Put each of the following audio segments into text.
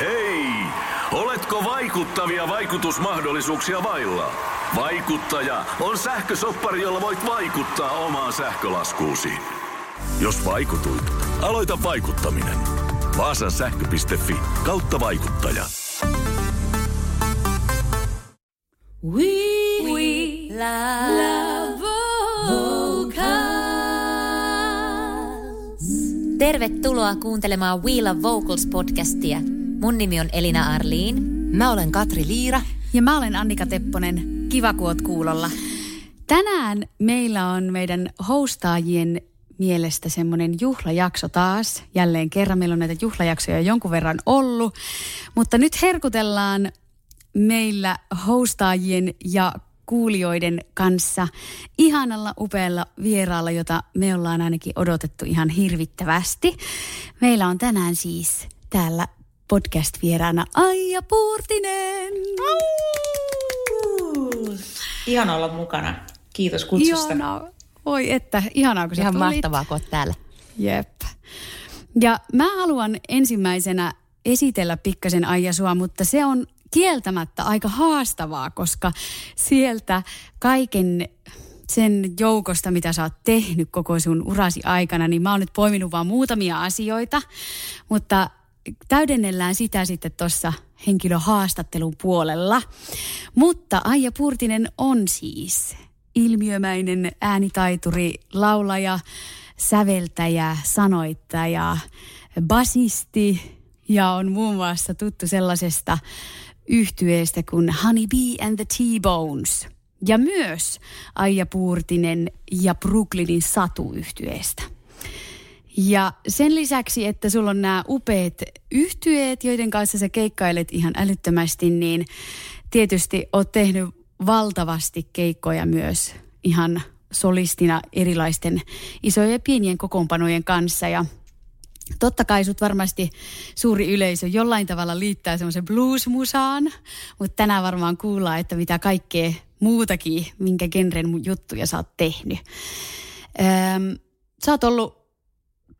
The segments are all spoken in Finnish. Hei! Oletko vaikuttavia vaikutusmahdollisuuksia vailla? Vaikuttaja on sähkösoppari, jolla voit vaikuttaa omaan sähkölaskuusi. Jos vaikutuit, aloita vaikuttaminen. Vaasan sähkö.fi kautta vaikuttaja. We love vocals. Tervetuloa kuuntelemaan We Love Vocals -podcastia. Mun nimi on Elina Arliin. Mä olen Katri Liira. Ja mä olen Annika Tepponen. Kiva, kun oot kuulolla. Tänään meillä on meidän hostaajien mielestä semmoinen juhlajakso taas. Jälleen kerran meillä on näitä juhlajaksoja jonkun verran ollut. Mutta nyt herkutellaan meillä hostaajien ja kuulijoiden kanssa ihanalla upealla vieraalla, jota me ollaan ainakin odotettu ihan hirvittävästi. Meillä on tänään siis täällä podcast-vieraana Aija Puurtinen. Ihana olla mukana. Kiitos kutsusta. Ihanaa. Oi että, ihanaa kun sä tulit. Ihan mahtavaa, kun oot täällä. Jep. Ja mä haluan ensimmäisenä esitellä pikkasen Aija sua, mutta se on kieltämättä aika haastavaa, koska sieltä kaiken sen joukosta, mitä sä oot tehnyt koko sun urasi aikana, niin mä oon nyt poiminut vaan muutamia asioita, mutta täydennellään sitä sitten tuossa henkilöhaastattelun puolella. Mutta Aija Puurtinen on siis ilmiömäinen äänitaituri, laulaja, säveltäjä, sanoittaja, basisti ja on muun muassa tuttu sellaisesta yhtyeestä kuin Honey B and the T-Bones. Ja myös Aija Puurtinen ja Brooklynin Satu -yhtyeestä. Ja sen lisäksi, että sulla on nämä upeat yhtyeet, joiden kanssa sä keikkailet ihan älyttömästi, niin tietysti oot tehnyt valtavasti keikkoja myös ihan solistina erilaisten isojen ja pienien kokoonpanojen kanssa. Ja totta kai sut varmasti suuri yleisö jollain tavalla liittää semmoisen blues-musaan, mutta tänään varmaan kuullaan, että mitä kaikkea muutakin, minkä genren juttuja sä oot tehnyt. Sä oot ollut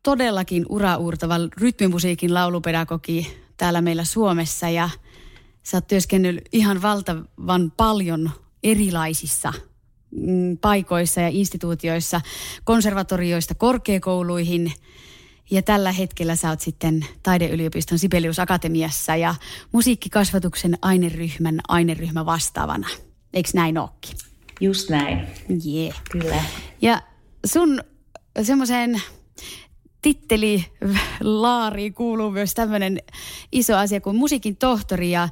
todellakin uraauurtava rytmimusiikin laulupedagogi täällä meillä Suomessa ja sä oot työskennellyt ihan valtavan paljon erilaisissa paikoissa ja instituutioissa, konservatorioista korkeakouluihin. Ja tällä hetkellä sä oot sitten taideyliopiston Sibelius-Akatemiassa ja musiikkikasvatuksen aineryhmän vastaavana. Eiks näin ookin? Just näin. Jee. Yeah. Kyllä. Ja sun semmoiseen tittelilaariin kuuluu myös tämmöinen iso asia kuin musiikin tohtori ja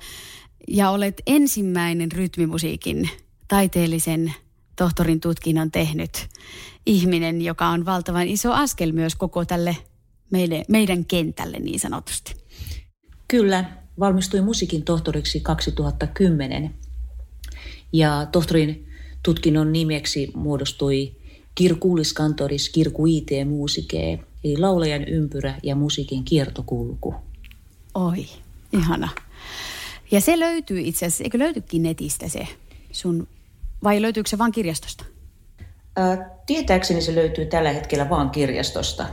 olet ensimmäinen rytmimusiikin taiteellisen tohtorin tutkinnon tehnyt ihminen, joka on valtavan iso askel myös koko tälle meidän kentälle niin sanotusti. Kyllä, valmistuin musiikin tohtoriksi 2010 ja tohtorin tutkinnon nimeksi muodostui Kirkuliskantoris kirkuite musiikee, eli laulajan ympyrä ja musiikin kiertokulku. Oi, ihana. Ja se löytyy itse asiassa, eikö löytyykin netistä se sun, vai löytyykö se vaan kirjastosta? Tietääkseni se löytyy tällä hetkellä vaan kirjastosta.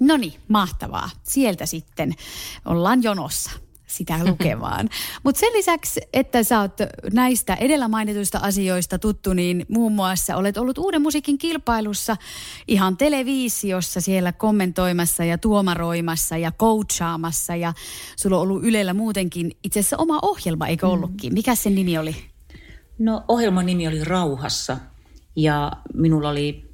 No niin, mahtavaa. Sieltä sitten ollaan jonossa sitä lukemaan. Mutta sen lisäksi, että sä oot näistä edellä mainituista asioista tuttu, niin muun muassa olet ollut Uuden musiikin kilpailussa ihan televisiossa siellä kommentoimassa ja tuomaroimassa ja coachaamassa ja sulla on ollut Ylellä muutenkin itse asiassa oma ohjelma, eikö ollutkin? Mikä sen nimi oli? No ohjelman nimi oli Rauhassa ja minulla oli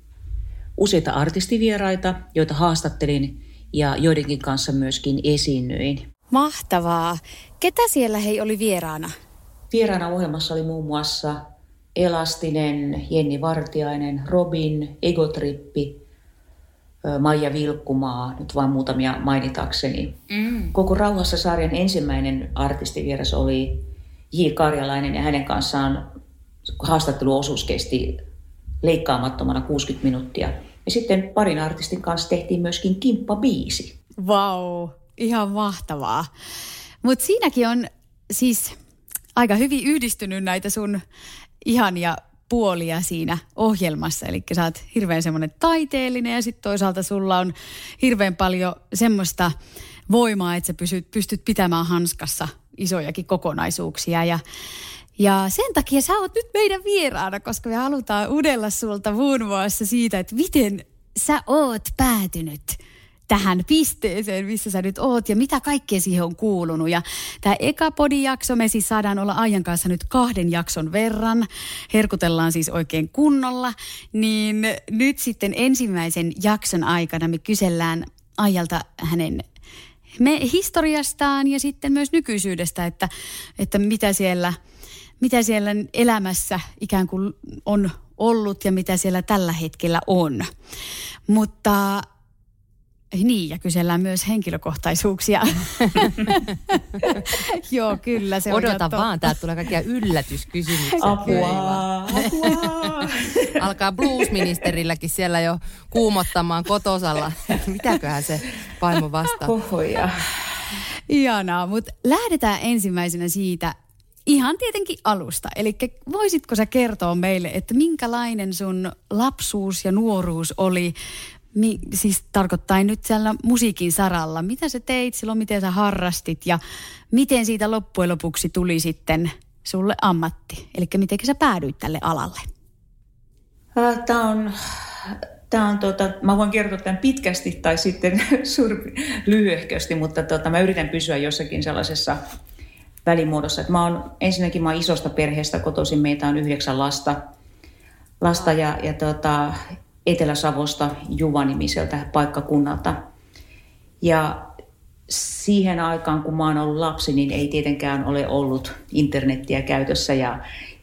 useita artistivieraita, joita haastattelin ja joidenkin kanssa myöskin esiinnyin. Mahtavaa. Ketä siellä hei oli vieraana? Vieraana ohjelmassa oli muun muassa Elastinen, Jenni Vartiainen, Robin, Egotrippi, Maija Vilkkumaa, nyt vain muutamia mainitakseni. Koko Rauhassa-sarjan ensimmäinen artistivieras oli J. Karjalainen ja hänen kanssaan haastatteluosuus kesti leikkaamattomana 60 minuuttia. Ja sitten parin artistin kanssa tehtiin myöskin kimppabiisi. Vau. Wow. Ihan mahtavaa. Mutta siinäkin on siis aika hyvin yhdistynyt näitä sun ihania puolia siinä ohjelmassa. Eli sä oot hirveän semmoinen taiteellinen ja sitten toisaalta sulla on hirveän paljon semmoista voimaa, että sä pystyt pitämään hanskassa isojakin kokonaisuuksia. Ja sen takia sä oot nyt meidän vieraana, koska me halutaan udella sulta muun muassa siitä, että miten sä oot päätynyt tähän pisteeseen, missä sä nyt oot ja mitä kaikkea siihen on kuulunut. Ja tämä eka podijakso, me siis saadaan olla Aijan kanssa nyt 2 jakson verran. Herkutellaan siis oikein kunnolla. Niin nyt sitten ensimmäisen jakson aikana me kysellään Aijalta hänen historiastaan ja sitten myös nykyisyydestä, että mitä siellä elämässä ikään kuin on ollut ja mitä siellä tällä hetkellä on. Mutta niin, ja kysellään myös henkilökohtaisuuksia. Joo, kyllä. Se odota vaan, tää tulee kaikkia yllätyskysymyksiä. Apua. Alkaa bluesministerilläkin siellä jo kuumottamaan kotosalla. Mitäköhän se paimo vastaa? Hohoja. Ihanaa, mutta lähdetään ensimmäisenä siitä ihan tietenkin alusta. Eli voisitko sä kertoa meille, että minkälainen sun lapsuus ja nuoruus oli? Siis tarkoittaa nyt siellä musiikin saralla. Mitä sä teit silloin, miten sä harrastit ja miten siitä loppujen lopuksi tuli sitten sulle ammatti? Eli miten sä päädyit tälle alalle? Mä voin kertoa tämän pitkästi tai sitten lyhyehkösti, mutta mä yritän pysyä jossakin sellaisessa välimuodossa. Että mä oon isosta perheestä kotoisin, meitä on 9 lasta ja Etelä-Savosta, Juva-nimiseltä paikkakunnalta. Ja siihen aikaan, kun mä oon ollut lapsi, niin ei tietenkään ole ollut internettiä käytössä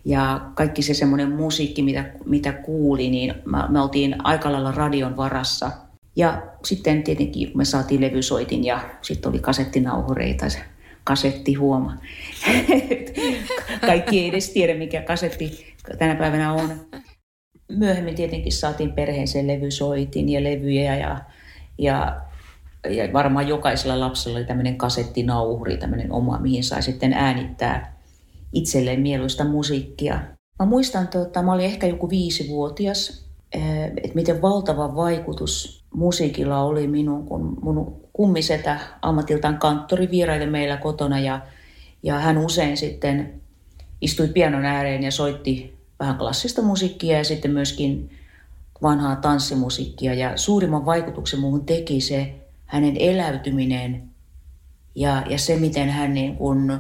ja kaikki se semmoinen musiikki, mitä kuuli, niin me oltiin aika lailla radion varassa. Ja sitten tietenkin me saatiin levysoitin ja sitten oli kasettinauhureita. Kasetti. Kaikki ei edes tiedä, mikä kasetti tänä päivänä on. Myöhemmin tietenkin saatiin perheeseen levysoitin ja levyjä ja varmaan jokaisella lapsella oli tämmöinen kasettinauhuri, tämmöinen oma, mihin sai sitten äänittää itselleen mieluista musiikkia. Mä muistan, mä olin ehkä joku 5-vuotias, että miten valtava vaikutus musiikilla oli minuun, kun mun kummisetä ammatiltaan kanttori vieraili meillä kotona ja hän usein sitten istui pianon ääreen ja soitti vähän klassista musiikkia ja sitten myöskin vanhaa tanssimusiikkia. Ja suurimman vaikutuksen muuhun teki se hänen eläytyminen ja se, miten hän niin kun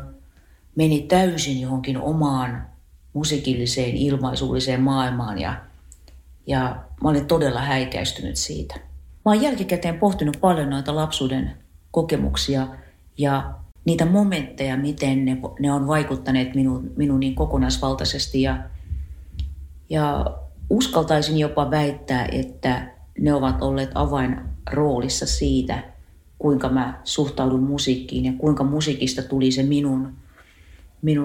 meni täysin johonkin omaan musiikilliseen, ilmaisuulliseen maailmaan. Ja mä olin todella häikäistynyt siitä. Mä oon jälkikäteen pohtinut paljon noita lapsuuden kokemuksia ja niitä momentteja, miten ne on vaikuttaneet minun niin kokonaisvaltaisesti ja uskaltaisin jopa väittää, että ne ovat olleet avainroolissa siitä, kuinka mä suhtaudun musiikkiin ja kuinka musiikista tuli se minun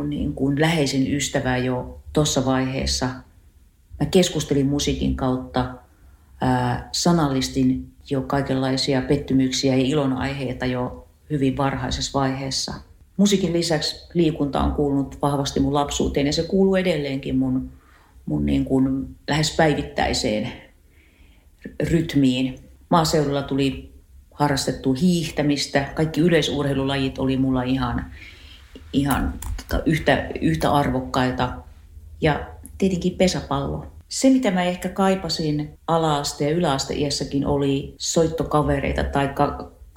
niin kuin läheisin ystävä jo tuossa vaiheessa. Mä keskustelin musiikin kautta, sanallistin jo kaikenlaisia pettymyksiä ja ilonaiheita jo hyvin varhaisessa vaiheessa. Musiikin lisäksi liikunta on kuulunut vahvasti mun lapsuuteen ja se kuuluu edelleenkin mun niin kuin lähes päivittäiseen rytmiin. Maaseudulla tuli harrastettua hiihtämistä. Kaikki yleisurheilulajit oli mulla ihan yhtä arvokkaita. Ja tietenkin pesäpallo. Se, mitä mä ehkä kaipasin ala-aste- ja yläasteiässäkin, oli soittokavereita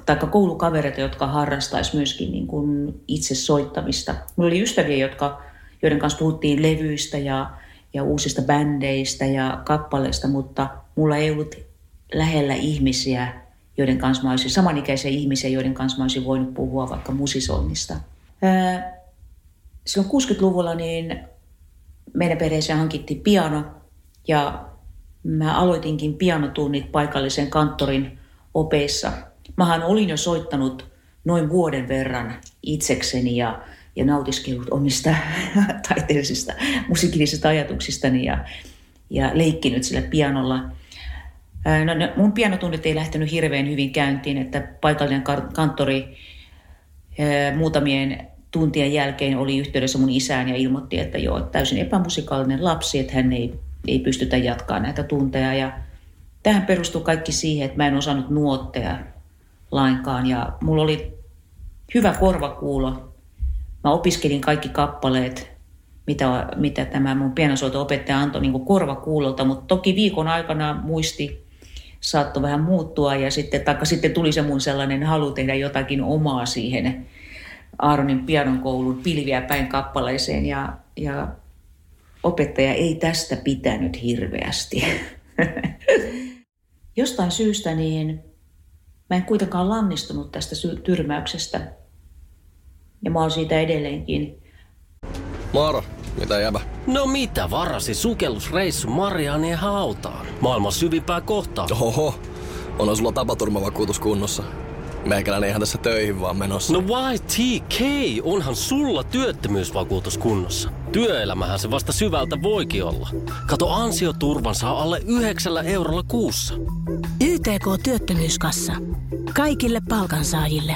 tai koulukavereita, jotka harrastaisi myöskin niin kuin itse soittamista. Mulla oli ystäviä, joiden kanssa puhuttiin levyistä ja uusista bändeistä ja kappaleista, mutta mulla ei ollut lähellä ihmisiä, joiden kanssa mä olisin, samanikäisiä ihmisiä, joiden kanssa mä olisin voinut puhua vaikka musisoinnista. Silloin 60-luvulla niin meidän perheessä hankittiin piano ja mä aloitinkin pianotunnit paikallisen kanttorin opeissa. Mähän olin jo soittanut noin vuoden verran itsekseni ja nautiskellut omista taiteellisista musiikillisista ajatuksistani ja leikkinyt sillä pianolla. Mun pianotunnit ei lähtenyt hirveän hyvin käyntiin, että paikallinen kanttori muutamien tuntien jälkeen oli yhteydessä mun isään ja ilmoitti, että joo, täysin epämusikaalinen lapsi, että hän ei pystytä jatkaa näitä tunteja. Ja tähän perustui kaikki siihen, että mä en osannut nuotteja lainkaan ja mulla oli hyvä korvakuulo. Mä opiskelin kaikki kappaleet, mitä tämä mun pianosoito-opettaja antoi niin kuin korvakuulolta, mutta toki viikon aikana muisti saattoi vähän muuttua ja sitten tuli se mun sellainen halu tehdä jotakin omaa siihen Aaronin pianonkoulun Pilviä päin kappaleeseen ja opettaja ei tästä pitänyt hirveästi. Jostain syystä niin mä en kuitenkaan lannistunut tästä tyrmäyksestä ja mä oon siitä edelleenkin. Moro, mitä jäbä? No mitä varasi sukellusreissu Marianien hautaan? Maailman syvimpää kohtaa. Oho, onhan sulla tapaturmavakuutus kunnossa. Meikäläinen ihan tässä töihin vaan menossa. No YTK, onhan sulla työttömyysvakuutus kunnossa. Työelämähän se vasta syvältä voikin olla. Kato ansioturvan saa alle 9 eurolla kuussa. YTK työttömyyskassa. Kaikille palkansaajille.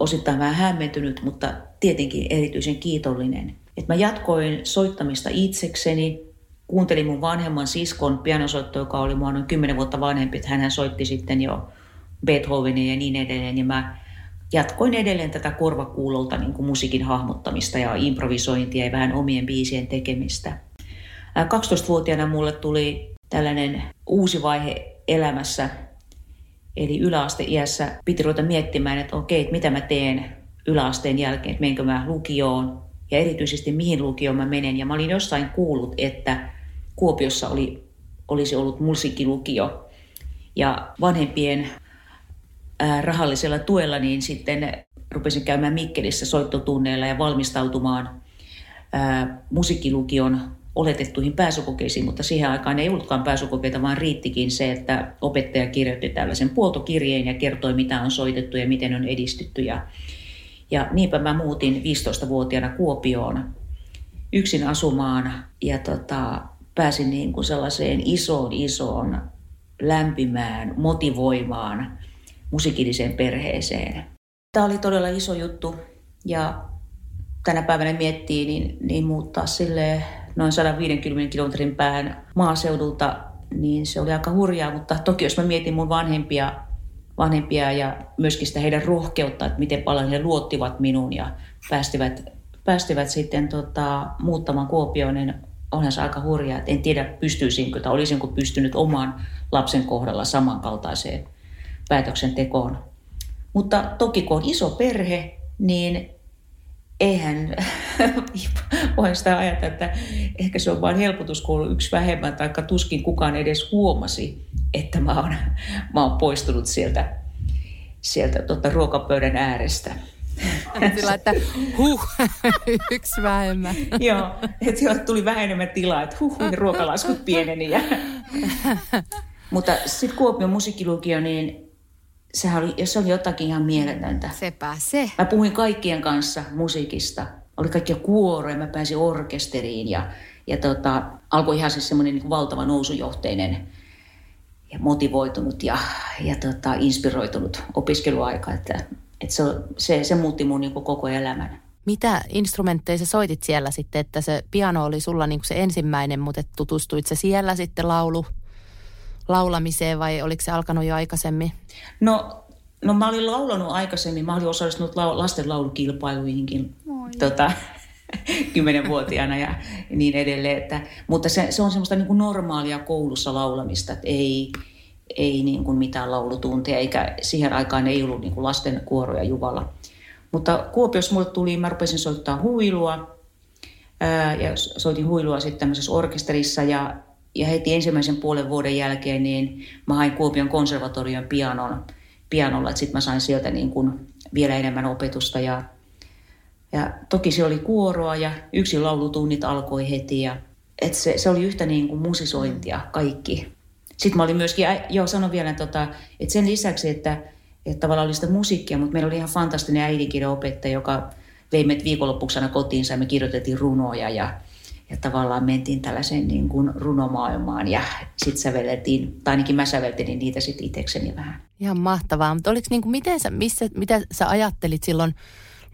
Osittain vähän hämmentynyt, mutta tietenkin erityisen kiitollinen. Et mä jatkoin soittamista itsekseni, kuuntelin mun vanhemman siskon pianosoittoa, joka oli mua noin 10 vuotta vanhempi. Hänhän soitti sitten jo Beethovenia ja niin edelleen. Ja mä jatkoin edelleen tätä korvakuulolta niin kuin musiikin hahmottamista ja improvisointia ja vähän omien biisien tekemistä. 12-vuotiaana mulle tuli tällainen uusi vaihe elämässä. Eli yläasteiässä piti ruveta miettimään, että okei, mitä mä teen yläasteen jälkeen, että menkö mä lukioon ja erityisesti mihin lukioon mä menen. Ja mä olin jossain kuullut, että Kuopiossa olisi ollut musiikkilukio ja vanhempien rahallisella tuella niin sitten rupesin käymään Mikkelissä soittotunneilla ja valmistautumaan musiikkilukion oletettuihin pääsykokeisiin, mutta siihen aikaan ei ollutkaan pääsykokeita, vaan riittikin se, että opettaja kirjoitti tällaisen puoltokirjeen ja kertoi, mitä on soitettu ja miten on edistytty. Ja niinpä mä muutin 15-vuotiaana Kuopioon yksin asumaan ja pääsin niin kuin sellaiseen isoon lämpimään, motivoimaan musiikilliseen perheeseen. Tämä oli todella iso juttu ja tänä päivänä miettii niin muuttaa silleen noin 150 kilometrin päähän maaseudulta, niin se oli aika hurjaa, mutta toki jos mä mietin mun vanhempia ja myöskin sitä heidän rohkeutta, että miten paljon he luottivat minuun ja päästivät sitten muuttamaan Kuopioon, niin onhan se aika hurjaa. En tiedä, pystyisinkö tai olisinko pystynyt oman lapsen kohdalla samankaltaiseen päätöksentekoon. Mutta toki kun on iso perhe, niin eihän voi sitä ajatella, että ehkä se on vain helpotus, kun on yksi vähemmän, taikka tuskin kukaan edes huomasi, että mä oon poistunut sieltä ruokapöydän äärestä. Sillä, että yksi vähemmän. Joo, että siellä tuli vähän enemmän tilaa, että ruokalaskut pieneni. Mutta sitten Kuopion musiikkilukio, niin Se oli jotakin ihan mieletöntä. Sepä se. Mä puhuin kaikkien kanssa musiikista. Oli kaikkia kuoroja, mä pääsin orkesteriin ja alkoi ihan siis semmoinen niin valtava nousujohteinen ja motivoitunut ja inspiroitunut opiskeluaika. Että se muutti mun niin kuin koko elämän. Mitä instrumentteja sä soitit siellä sitten? Että se piano oli sulla niin kuin se ensimmäinen, mutta tutustuit sä siellä sitten laulamiseen vai oliko se alkanut jo aikaisemmin? No mä olin laulanut aikaisemmin. Mä olin osallistunut lasten laulukilpailuihinkin 10-vuotiaana ja niin edelleen. Mutta se on semmoista niin kuin normaalia koulussa laulamista, että ei niin kuin mitään laulutunteja eikä siihen aikaan ei ollut niin kuin lasten kuoroja Juvalla. Mutta Kuopiossa mulle tuli, mä rupesin soittaa huilua ja soitin huilua sitten tämmöisessä orkesterissa ja heti ensimmäisen puolen vuoden jälkeen niin mä hain Kuopion konservatorion pianolla, että sitten mä sain sieltä niin kun vielä enemmän opetusta. Ja toki se oli kuoroa ja yksin laulutunnit alkoi heti. Ja, et se oli yhtä niin kuin musisointia kaikki. Sitten mä olin myöskin, sanon vielä, että sen lisäksi, että tavallaan oli sitä musiikkia, mutta meillä oli ihan fantastinen äidinkielen opettaja, joka vei meidät viikonloppuksi aina kotiinsa ja me kirjoitettiin runoja ja tavallaan mentiin tällaiseen niin kuin runomaailmaan ja sitten sävellettiin, tai ainakin mä säveltelin niitä sitten itsekseni vähän. Ihan mahtavaa, mutta oliko niin kuin, mitä sä ajattelit silloin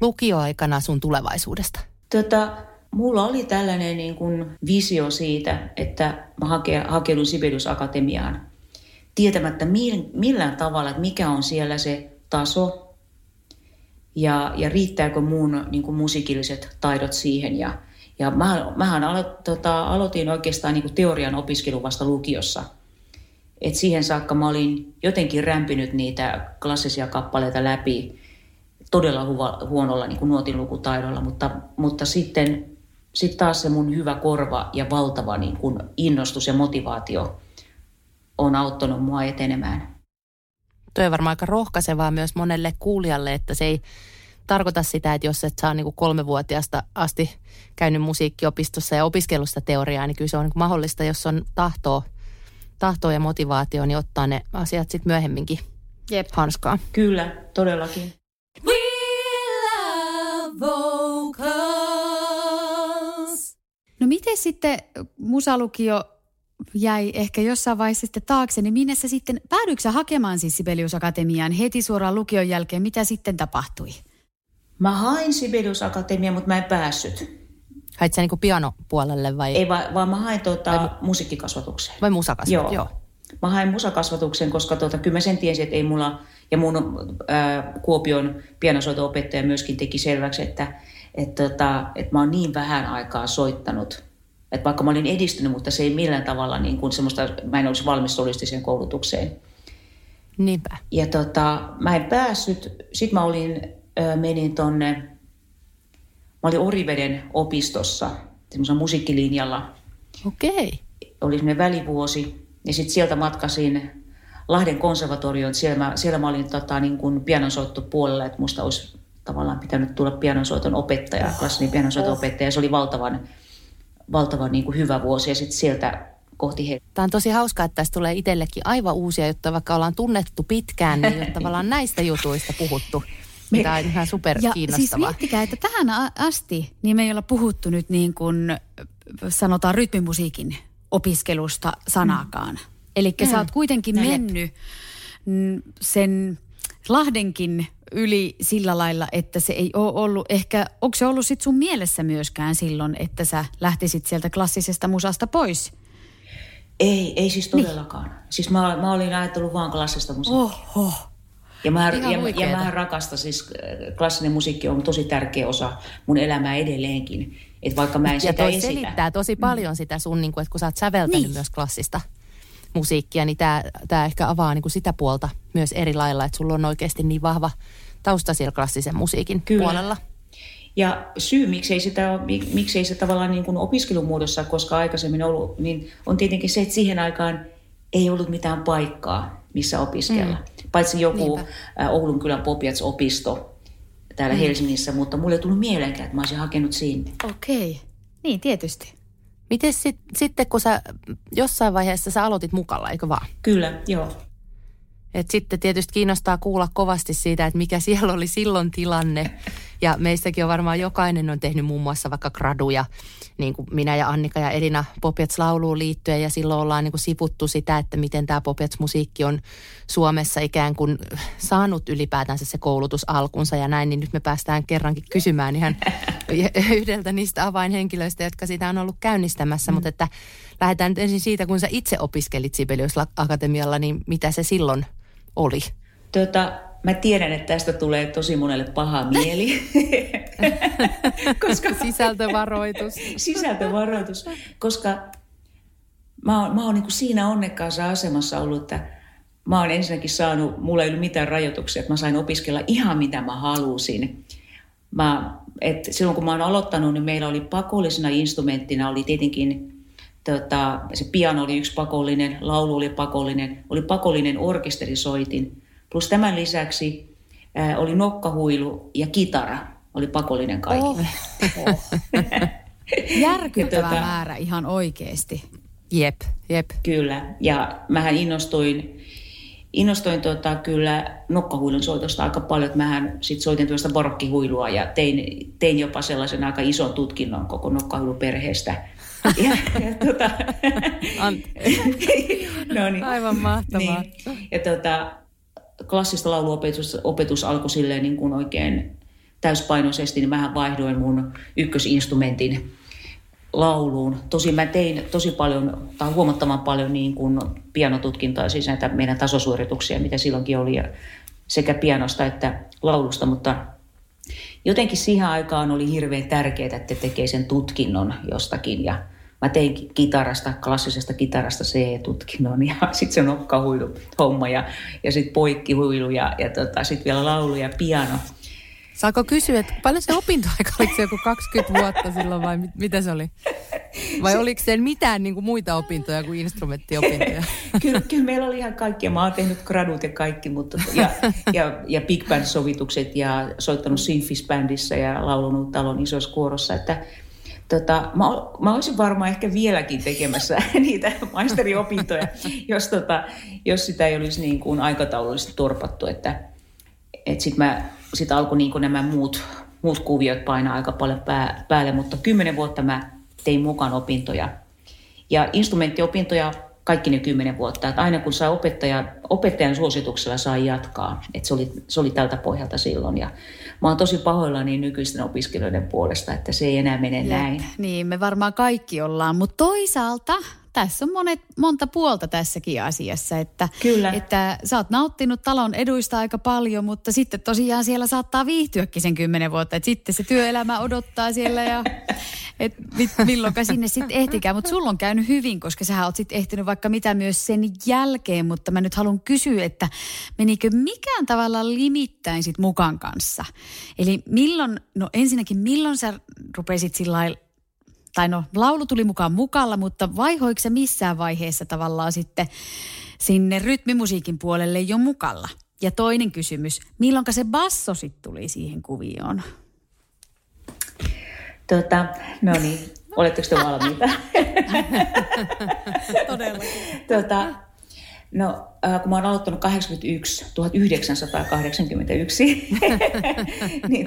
lukioaikana sun tulevaisuudesta? Mulla oli tällainen niin kuin visio siitä, että mä hakeudun Sibelius-Akatemiaan tietämättä millään tavalla, että mikä on siellä se taso ja riittääkö mun niin kuin musiikilliset taidot siihen. Ja mähän aloitin oikeastaan niin kuin teorian opiskelun vasta lukiossa. Et siihen saakka mä olin jotenkin rämpinyt niitä klassisia kappaleita läpi todella huonolla niin kuin nuotinlukutaidolla, mutta sitten taas se mun hyvä korva ja valtava niin kun innostus ja motivaatio on auttanut mua etenemään. Tuo on varmaan aika rohkaisevaa myös monelle kuulijalle, että se ei tarkoita sitä, että jos et saa niin kuin 3-vuotiaasta asti käynyt musiikkiopistossa ja opiskellut sitä teoriaa, niin kyllä se on niin kuin mahdollista, jos on tahtoa ja motivaatio, niin ottaa ne asiat sitten myöhemminkin hanskaan. Kyllä, todellakin. We love vocals. No miten sitten musalukio jäi ehkä jossain vaiheessa sitten taakse, niin minne sä sitten, päädyitkö sä hakemaan siis Sibelius-Akatemiaan heti suoraan lukion jälkeen? Mitä sitten tapahtui? Mä hain Sibelius-Akatemiaan, mutta mä en päässyt. Hait sä niin kuin pianopuolelle vai? Ei, vaan mä hain musiikkikasvatukseen. Vai musakasvatukseen? Joo. Mä hain musakasvatuksen, koska kyllä mä sen tiesin, että ei mulla, ja mun Kuopion pianosoito-opettaja myöskin teki selväksi, että mä oon niin vähän aikaa soittanut, että vaikka mä olin edistynyt, mutta se ei millään tavalla niin kuin semmoista, mä en olisi valmis solistiseen koulutukseen. Niinpä. Ja mä en päässyt, sit mä menin mä olin Oriveden opistossa, semmoisella musiikkilinjalla. Okei. Oli semmoinen välivuosi, ja sit sieltä matkasin Lahden konservatorioon, siellä mä olin niin kuin pianonsoittu puolella, että musta olisi tavallaan pitänyt tulla pianonsoiton opettaja, klassinen pianonsoiton opettaja. Se oli valtavan niin kuin hyvä vuosi ja sitten sieltä kohti heitä. Tämä on tosi hauskaa, että tässä tulee itsellekin aivan uusia, jotta vaikka ollaan tunnettu pitkään, niin on tavallaan näistä jutuista puhuttu. Tämä on ihan superkiinnostavaa. Siis miettikää, että tähän asti niin me ei olla puhuttu nyt niin kuin sanotaan rytmimusiikin opiskelusta sanaakaan. Eli sä oot kuitenkin mennyt sen Lahdenkin yli sillä lailla, että se ei ole ollut ehkä, onko se ollut sitten sun mielessä myöskään silloin, että sä lähtisit sieltä klassisesta musasta pois? Ei siis todellakaan. Niin. Siis mä olin ajatellut vaan klassista musiikkia. Oho. Ja mä rakastan, siis klassinen musiikki on tosi tärkeä osa mun elämää edelleenkin, että vaikka mä en sitä esitä. Ja selittää tosi paljon sitä sun, niin kun, että kun sä oot säveltänyt niin myös klassista musiikkia, niin tämä ehkä avaa niin kuin sitä puolta myös eri lailla, että sulla on oikeasti niin vahva tausta siellä klassisen musiikin puolella. Ja syy, miksei se tavallaan niin kuin opiskelumuodossa, koska aikaisemmin ollut, niin on tietenkin se, että siihen aikaan ei ollut mitään paikkaa, missä opiskella. Paitsi joku Oulun kylän Pop & Jazz Opisto täällä Helsingissä, mutta mulle ei tullut mieleenkään, että mä olisin hakenut sinne. Okei, niin tietysti. Miten sitten, kun sä jossain vaiheessa sä aloitit mukalla, eikö vaan? Kyllä, joo. Et sitten tietysti kiinnostaa kuulla kovasti siitä, että mikä siellä oli silloin tilanne. Ja meistäkin on varmaan jokainen on tehnyt muun muassa vaikka graduja, niin kuin minä ja Annika ja Elina Pop & Jazz-lauluun liittyen. Ja silloin ollaan niin kuin sivuttu sitä, että miten tämä Pop & Jazz-musiikki on Suomessa ikään kuin saanut ylipäätänsä se koulutus alkunsa ja näin. Niin nyt me päästään kerrankin kysymään ihan yhdeltä niistä avainhenkilöistä, jotka sitä on ollut käynnistämässä. Mutta että lähdetään nyt ensin siitä, kun sä itse opiskelit Sibelius-Akatemialla, niin mitä se silloin oli? Mä tiedän, että tästä tulee tosi monelle paha mieli. Sisältövaroitus. Sisältövaroitus, koska mä oon niin kuin siinä onnekkaassa asemassa ollut, että mä oon ensinnäkin saanut, mulla ei ollut mitään rajoituksia, että mä sain opiskella ihan mitä mä halusin. Silloin kun mä oon aloittanut, niin meillä oli pakollisena instrumenttina, oli tietenkin se piano oli yksi pakollinen, laulu oli pakollinen orkesterisoitin. Plus tämän lisäksi oli nokkahuilu ja kitara oli pakollinen kaikille. Järkyttävä määrä ihan oikeasti. Jep, jep. Kyllä, ja mähän innostuin kyllä nokkahuilun soitosta aika paljon. Mähän sitten soitin tällaista barokkihuilua ja tein jopa sellaisen aika ison tutkinnon koko nokkahuiluperheestä. No niin. Aivan mahtavaa. Niin. Ja klassista lauluopetus alkoi silleen niin kuin oikein täyspainoisesti, niin mähän vaihdoin mun ykkösinstrumentin lauluun. Tosin mä tein tosi paljon, tai huomattavan paljon niin kuin pianotutkintaa, siis näitä meidän tasosuorituksia, mitä silloinkin oli sekä pianosta että laulusta, mutta jotenkin siihen aikaan oli hirveän tärkeää, että tekee sen tutkinnon jostakin, ja mä tein klassisesta kitarasta C-tutkinnon ja sitten se nokkahuiluhomma ja sitten poikkihuilu ja sitten vielä laulu ja piano. Saako kysyä, että paljon se opintoaika, oliko se joku 20 vuotta silloin vai mitä se oli? Vai oliko se mitään niin kuin muita opintoja kuin instrumenttiopintoja? Kyllä meillä oli ihan kaikki, ja mä oon tehnyt gradut ja kaikki, mutta, ja big band-sovitukset ja soittanut Sinfis-bändissä ja laulunut talon isossa kuorossa, että mä olisin varmaan ehkä vieläkin tekemässä niitä maisteriopintoja, jos sitä ei olisi niin kuin aikataulullisesti torpattu, että sitten alkoi niin kuin nämä muut kuviot painaa aika paljon päälle, mutta 10 vuotta mä tein mukaan opintoja. Ja instrumenttiopintoja kaikki ne 10 vuotta. Että aina kun sai opettajan suosituksella sai jatkaa. Että se oli tältä pohjalta silloin. Ja mä oon tosi pahoillani nykyisten opiskelijoiden puolesta, että se ei enää mene näin. Niin, me varmaan kaikki ollaan. Mutta toisaalta tässä on monta puolta tässäkin asiassa, että sä oot nauttinut talon eduista aika paljon, mutta sitten tosiaan siellä saattaa viihtyäkin sen 10 vuotta, että sitten se työelämä odottaa siellä ja että milloinka sinne sitten ehtikään. Mutta sulla on käynyt hyvin, koska sä oot sitten ehtinyt vaikka mitä myös sen jälkeen, mutta mä nyt haluan kysyä, että menikö mikään tavalla limittäin sit mukan kanssa? Eli ensinnäkin milloin sä rupesit sillä lailla, tai no, laulu tuli mukaan mukalla, mutta vaihoiko se missään vaiheessa tavallaan sitten sinne rytmimusiikin puolelle jo mukalla? Ja toinen kysymys, milloinka se basso sitten tuli siihen kuvioon? No niin, oletteko te valmiita? Todellakin. Kun mä oon aloittanut 1981, niin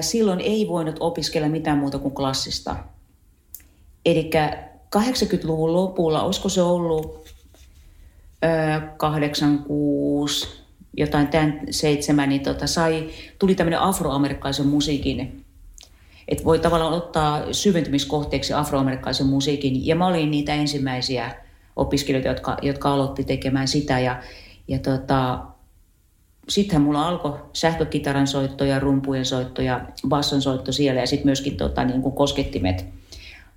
silloin ei voinut opiskella mitään muuta kuin klassista. Eli 80-luvun lopulla, olisiko se ollut 86, jotain tämän 7, niin tuli tämmöinen afroamerikkalaisen musiikin. Että voi tavallaan ottaa syventymiskohteeksi afroamerikkalaisen musiikin. Ja mä olin niitä ensimmäisiä opiskelijoita, jotka aloitti tekemään sitä. Sittenhän mulla alkoi sähkökitaran soitto ja rumpujen soitto ja basson soitto siellä ja sitten myöskin niin kuin koskettimet.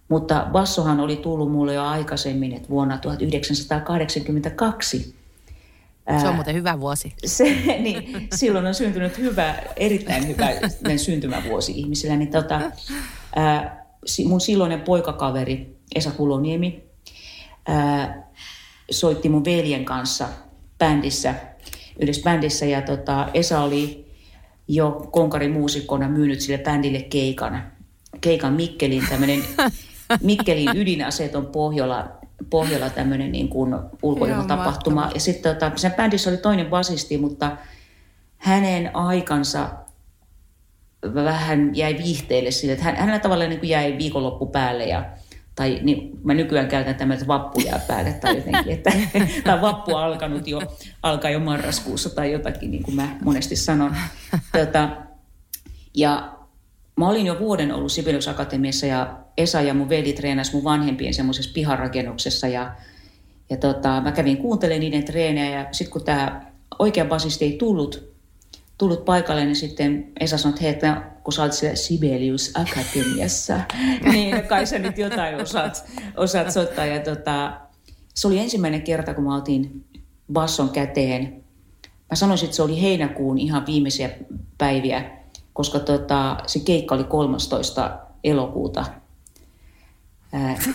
Mutta bassohan oli tullut mulle jo aikaisemmin, että vuonna 1982. Se on muuten hyvä vuosi. Niin, silloin on syntynyt erittäin hyvä syntymävuosi ihmisellä. Niin mun silloinen poikakaveri Esa Kuloniemi soitti mun veljen kanssa yhdessä bändissä ja Esa oli jo konkarimuusikkona myynyt sille bändille keikan Mikkeliin, tämmöinen Mikkelin ydinaseeton Pohjola tämmöinen niin kuin ulkoilmatapahtuma. Ja sitten sen bändissä oli toinen basisti, mutta hänen aikansa vähän jäi viihteelle sille, että hänellä tavallaan niin kuin jäi viikonloppu päälle tai niin, mä nykyään käytän tämmöistä vappuja päälle tai jotenkin, että vappu alkaa jo marraskuussa tai jotakin, niin kuin mä monesti sanon. Ja mä olin jo vuoden ollut Sibelius-Akatemiassa ja Esa ja mun veli treenasi mun vanhempien semmoisessa piharakennuksessa. Ja mä kävin kuuntelemaan niiden treenejä ja sitten kun tämä oikea basisti ei tullut paikalle, niin sitten Esa sanoi, että kun sä olet siellä Sibelius-Akatemiassa, niin kai sä nyt jotain osaat soittaa. Ja se oli ensimmäinen kerta, kun mä otin basson käteen. Mä sanoisin, että se oli heinäkuun ihan viimeisiä päiviä, koska se keikka oli 13. elokuuta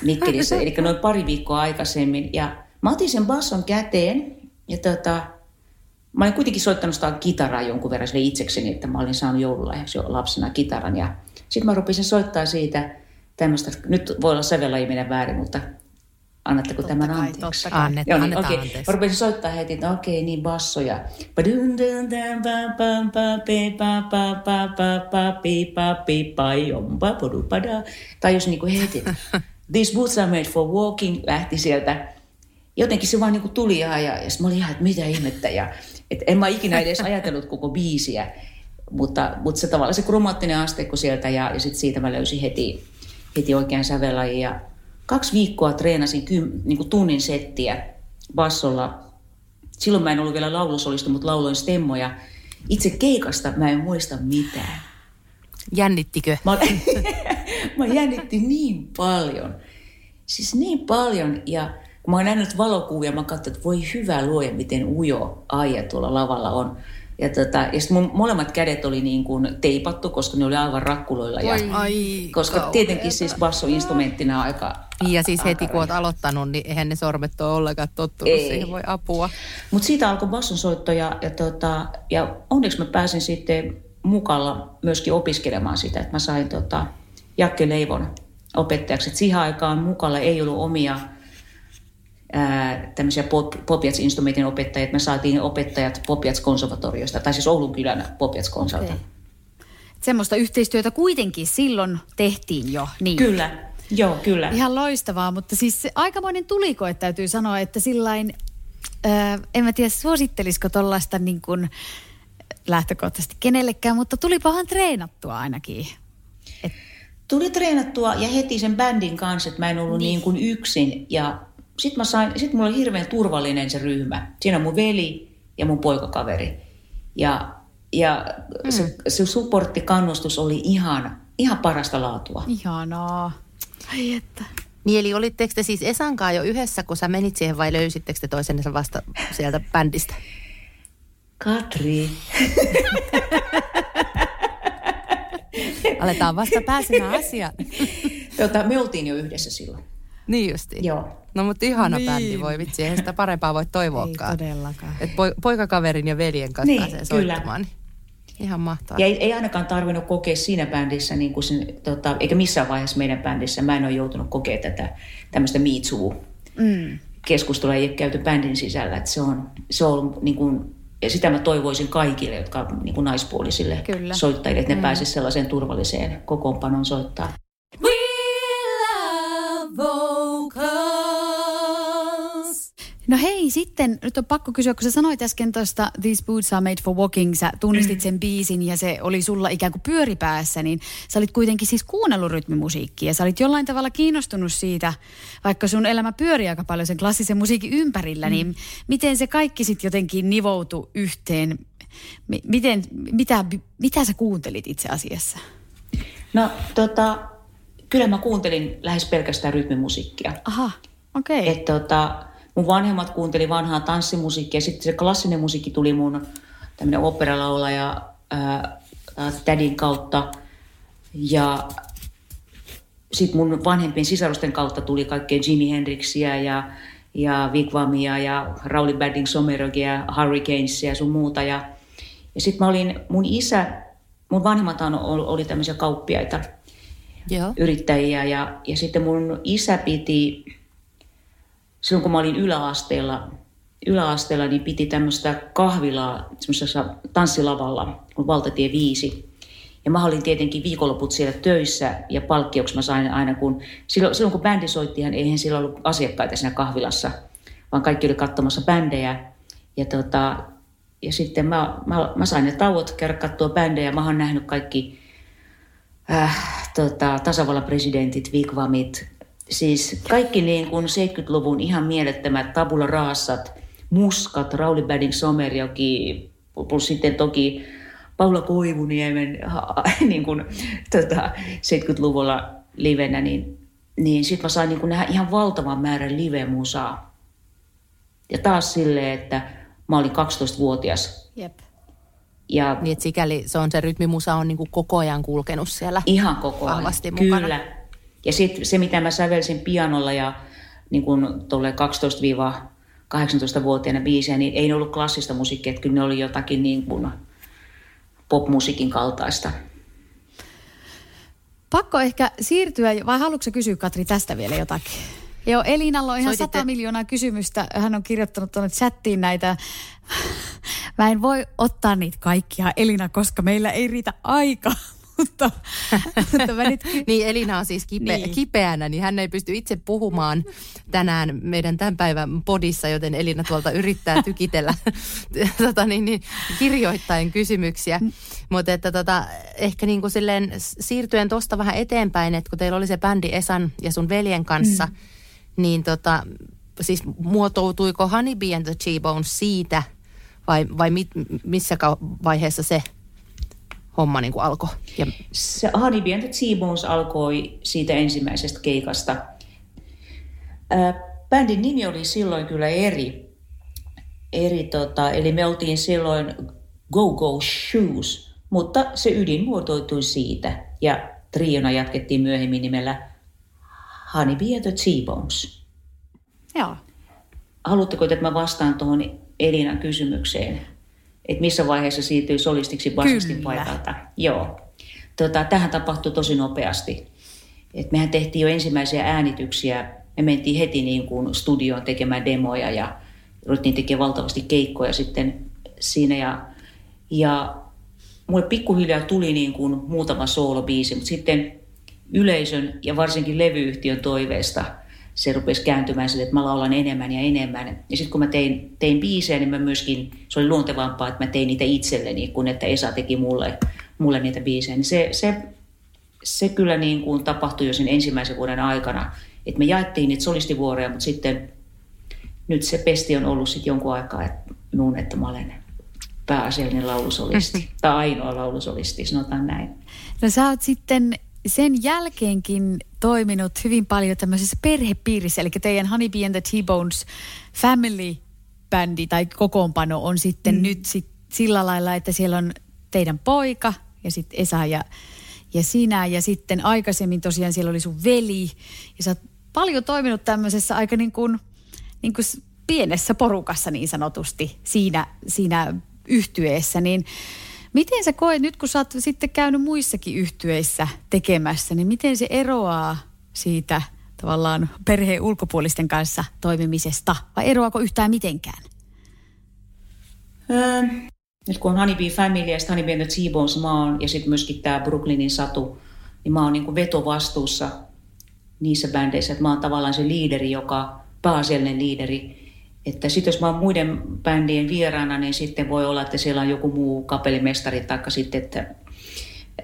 Mikkelissä, eli noin pari viikkoa aikaisemmin. Ja mä otin sen basson käteen ja mä olin kuitenkin soittanut sitä kitaraa jonkun verran sille itsekseni, että mä olin saanut joululahjaksi jo lapsena kitaran. Ja sitten mä rupesin soittaa siitä tämmöistä, nyt voi olla sävellajiminen väärin, mutta Annatteko totta tämän kai, anteeksi? Annetaan niin, okay. Anteeksi. Mä rupesin soittaa heti, että okei, niin bassoja. Tai jos niin kuin heti, these boots are made for walking, lähti sieltä. Jotenkin se vaan niin kuin tuli ja mä olin ihan, että mitä ihmettä. Ja, et en mä ikinä edes ajatellut koko biisiä, mutta se tavallaan se kromaattinen asteikko sieltä ja sitten siitä mä löysin heti oikean sävelajin ja 2 viikkoa treenasin niin tunnin settiä bassolla. Silloin mä en ollut vielä laulusolisti, mutta lauloin stemmoja. Itse keikasta mä en muista mitään. Jännittikö? Mä jännitin niin paljon. Siis niin paljon. Ja kun mä oon nähnyt valokuvia, mä katsoin, että voi hyvä luoja, miten ujo Aija tuolla lavalla on. Ja sitten mun molemmat kädet oli niin kuin teipattu, koska ne oli aivan rakkuloilla. Koska kauheeta. Tietenkin siis bassoinstrumenttina aika... Ja siis heti kun olet aloittanut, niin eihän ne sormet ole ollenkaan tottunut, siihen voi apua. Mutta siitä alkoi bassonsoitto ja onneksi mä pääsin sitten mukalla myöskin opiskelemaan sitä. Että mä sain Jacki Leivon opettajaksi. Et siihen aikaan mukalla ei ollut omia tämmöisiä Pop Jazz -instrumentin opettajia. Me saatiin opettajat Pop Jazz Konservatoriosta, tai siis Oulun kylän Pop Jazz Konsalta. Okay. Semmoista yhteistyötä kuitenkin silloin tehtiin jo. Niin. Kyllä. Joo, kyllä. Ihan loistavaa, mutta siis aikamoinen tulikoe täytyy sanoa, että sillain, en mä tiedä suosittelisiko tollaista niin kuin lähtökohtaisesti kenellekään, mutta tulipahan treenattua ainakin. Tuli treenattua ja heti sen bändin kanssa, että mä en ollut niin kuin yksin ja sit mulla oli hirveän turvallinen se ryhmä. Siinä on mun veli ja mun poikakaveri ja se supporttikannustus oli ihan parasta laatua. Ihanaa. Ai että. Niin eli olitteko te siis Esan kanssa jo yhdessä, kun sä menit siihen vai löysittekö te toisenne vasta sieltä bändistä? Katri. Aletaan vasta pääsemään asiaan. Me oltiin jo yhdessä silloin. Niin justiin. Joo. No mutta ihana bändi, voi vitsi, eihän sitä parempaa voi toivoakaan. Ei todellakaan. Että poikakaverin ja veljen kanssa pääsee soittamaan. Niin, kyllä. Ihan mahtavaa. Ja ei ainakaan tarvinnut kokea siinä bändissä, niin kuin sen, eikä missään vaiheessa meidän bändissä. Mä en ole joutunut kokea tämmöistä Me Too-keskustelua. Ei ole käyty bändin sisällä. Että se on ollut, niin kuin, ja sitä mä toivoisin kaikille, jotka niin kuin naispuolisille kyllä. soittajille, että ne pääsisi sellaiseen turvalliseen kokoonpanon soittaa. We Love Vocals. No hei, sitten nyt on pakko kysyä, kun sä sanoit äsken tuosta These Boots Are Made for Walking, sä tunnistit sen biisin ja se oli sulla ikään kuin pyöripäässä, niin sä olit kuitenkin siis kuunnellut rytmimusiikkia ja sä olit jollain tavalla kiinnostunut siitä, vaikka sun elämä pyörii aika paljon sen klassisen musiikin ympärillä, niin miten se kaikki sitten jotenkin nivoutui yhteen? Mitä sä kuuntelit itse asiassa? No kyllä mä kuuntelin lähes pelkästään rytmimusiikkia. Aha, okei. Okay. Että mun vanhemmat kuunteli vanhaa tanssimusiikkia, sitten se klassinen musiikki tuli mun tämmöinen oopperalaulaja tädin kautta. Ja sitten mun vanhempien sisarusten kautta tuli kaikkea Jimi Hendrixiä ja Wigwamia ja Rauli Badding Somerjokia, Hurricanesia ja sun muuta. Ja sitten mä olin, mun vanhemmat oli tämmöisiä kauppiaita, yrittäjiä ja sitten mun isä piti... Silloin kun mä olin yläasteella niin piti tämmöistä kahvilaa semmoisessa tanssilavalla, kun Valtatie 5. Ja mä olin tietenkin viikonloput siellä töissä ja palkkioksi mä sain aina, kun... Silloin kun bändi soittihan, eihän siellä ollut asiakkaita siinä kahvilassa, vaan kaikki oli katsomassa bändejä. Ja sitten mä sain ne tauot käydä katsoa bändejä. Mä oon nähnyt kaikki Tasavallan Presidentit, Wigwamit... Siis kaikki niin kuin 70-luvun ihan mielettömät tabula raasat, muskat, Rauli Badding Somerjoki, plus sitten toki Paula Koivuniemen niin kuin, 70-luvulla livenä, niin sitten mä sain niin kuin nähdä ihan valtavan määrän live-musaa. Ja taas silleen, että mä olin 12-vuotias. Jep. Ja, niin, että sikäli se rytmimusa on niin kuin koko ajan kulkenut siellä. Ihan koko ajan, vahvasti mukana. Kyllä. Ja sitten se, mitä mä sävelsin pianolla ja niin kun tolleen 12-18-vuotiaana biisejä, niin ei ne ollut klassista musiikkia, että kyllä ne oli jotakin niin kuin popmusiikin kaltaista. Pakko ehkä siirtyä, vai haluatko kysyä Katri tästä vielä jotakin? Joo, Elinalla on ihan 100 miljoonaa kysymystä. Hän on kirjoittanut tuonne chattiin näitä. Mä en voi ottaa niitä kaikkia, Elina, koska meillä ei riitä aikaa. Mutta mä nyt... Niin, Elina on siis kipeänä, niin hän ei pysty itse puhumaan tänään meidän tämän päivän podissa, joten Elina tuolta yrittää tykitellä kirjoittain kysymyksiä. Mutta että ehkä niin kuin silleen siirtyen tuosta vähän eteenpäin, että kun teillä oli se bändi Esan ja sun veljen kanssa, niin siis muotoutuiko Honey B and the T-Bones siitä vai missä vaiheessa se homma niin kuin alkoi? Ja... Se Honey B and the T-Bones alkoi siitä ensimmäisestä keikasta. Bändin nimi oli silloin kyllä eli me oltiin silloin Go Go Shoes, mutta se ydin muotoutui siitä. Ja triona jatkettiin myöhemmin nimellä Honey B and the T-Bones. Joo. Haluatteko, että mä vastaan tuohon Elinan kysymykseen? Että missä vaiheessa siirtyi solistiksi basistin paikalta. Joo. Tähän tapahtui tosi nopeasti. Et mehän tehtiin jo ensimmäisiä äänityksiä. Me mentiin heti niin kuin studioon tekemään demoja ja ruvettiin tekemään valtavasti keikkoja sitten siinä. Ja mulle pikkuhiljaa tuli niin kuin muutama soolobiisi, mutta sitten yleisön ja varsinkin levyyhtiön toiveesta se rupesi kääntymään sille, että mä laulan enemmän ja enemmän. Ja sitten kun mä tein biisejä, niin mä myöskin, se oli luontevampaa, että mä tein niitä itselleni, kun että Esa teki mulle niitä biisejä. Niin se kyllä niin kuin tapahtui jo sen ensimmäisen vuoden aikana. Että me jaettiin niitä solistivuoroja, mutta sitten nyt se pesti on ollut sitten jonkun aikaa, että mä olen pääasiallinen laulusolisti. Tai ainoa laulusolisti, sanotaan näin. No sä oot sitten... Sen jälkeenkin toiminut hyvin paljon tämmöisessä perhepiirissä, eli teidän Honey B and the T-Bones family-bändi tai kokoonpano on sitten nyt sillä lailla, että siellä on teidän poika ja sitten Esa ja sinä ja sitten aikaisemmin tosiaan siellä oli sun veli. Ja sä oot paljon toiminut tämmöisessä aika niin kuin pienessä porukassa niin sanotusti siinä yhtyeessä, niin... Miten sä koet, nyt kun sä oot sitten käynyt muissakin yhtyeissä tekemässä, niin miten se eroaa siitä tavallaan perheen ulkopuolisten kanssa toimimisesta? Vai eroako yhtään mitenkään? Nyt kun on Honey Bee Family ja sitten Honey Bee and the T-Bones ja sitten myöskin tämä Brooklynin Satu, niin mä oon niinku vetovastuussa niissä bändeissä, että mä oon tavallaan se liideri, pääasiallinen liideri. Että sitten jos mä oon muiden bändien vieraana, niin sitten voi olla, että siellä on joku muu kapellimestari,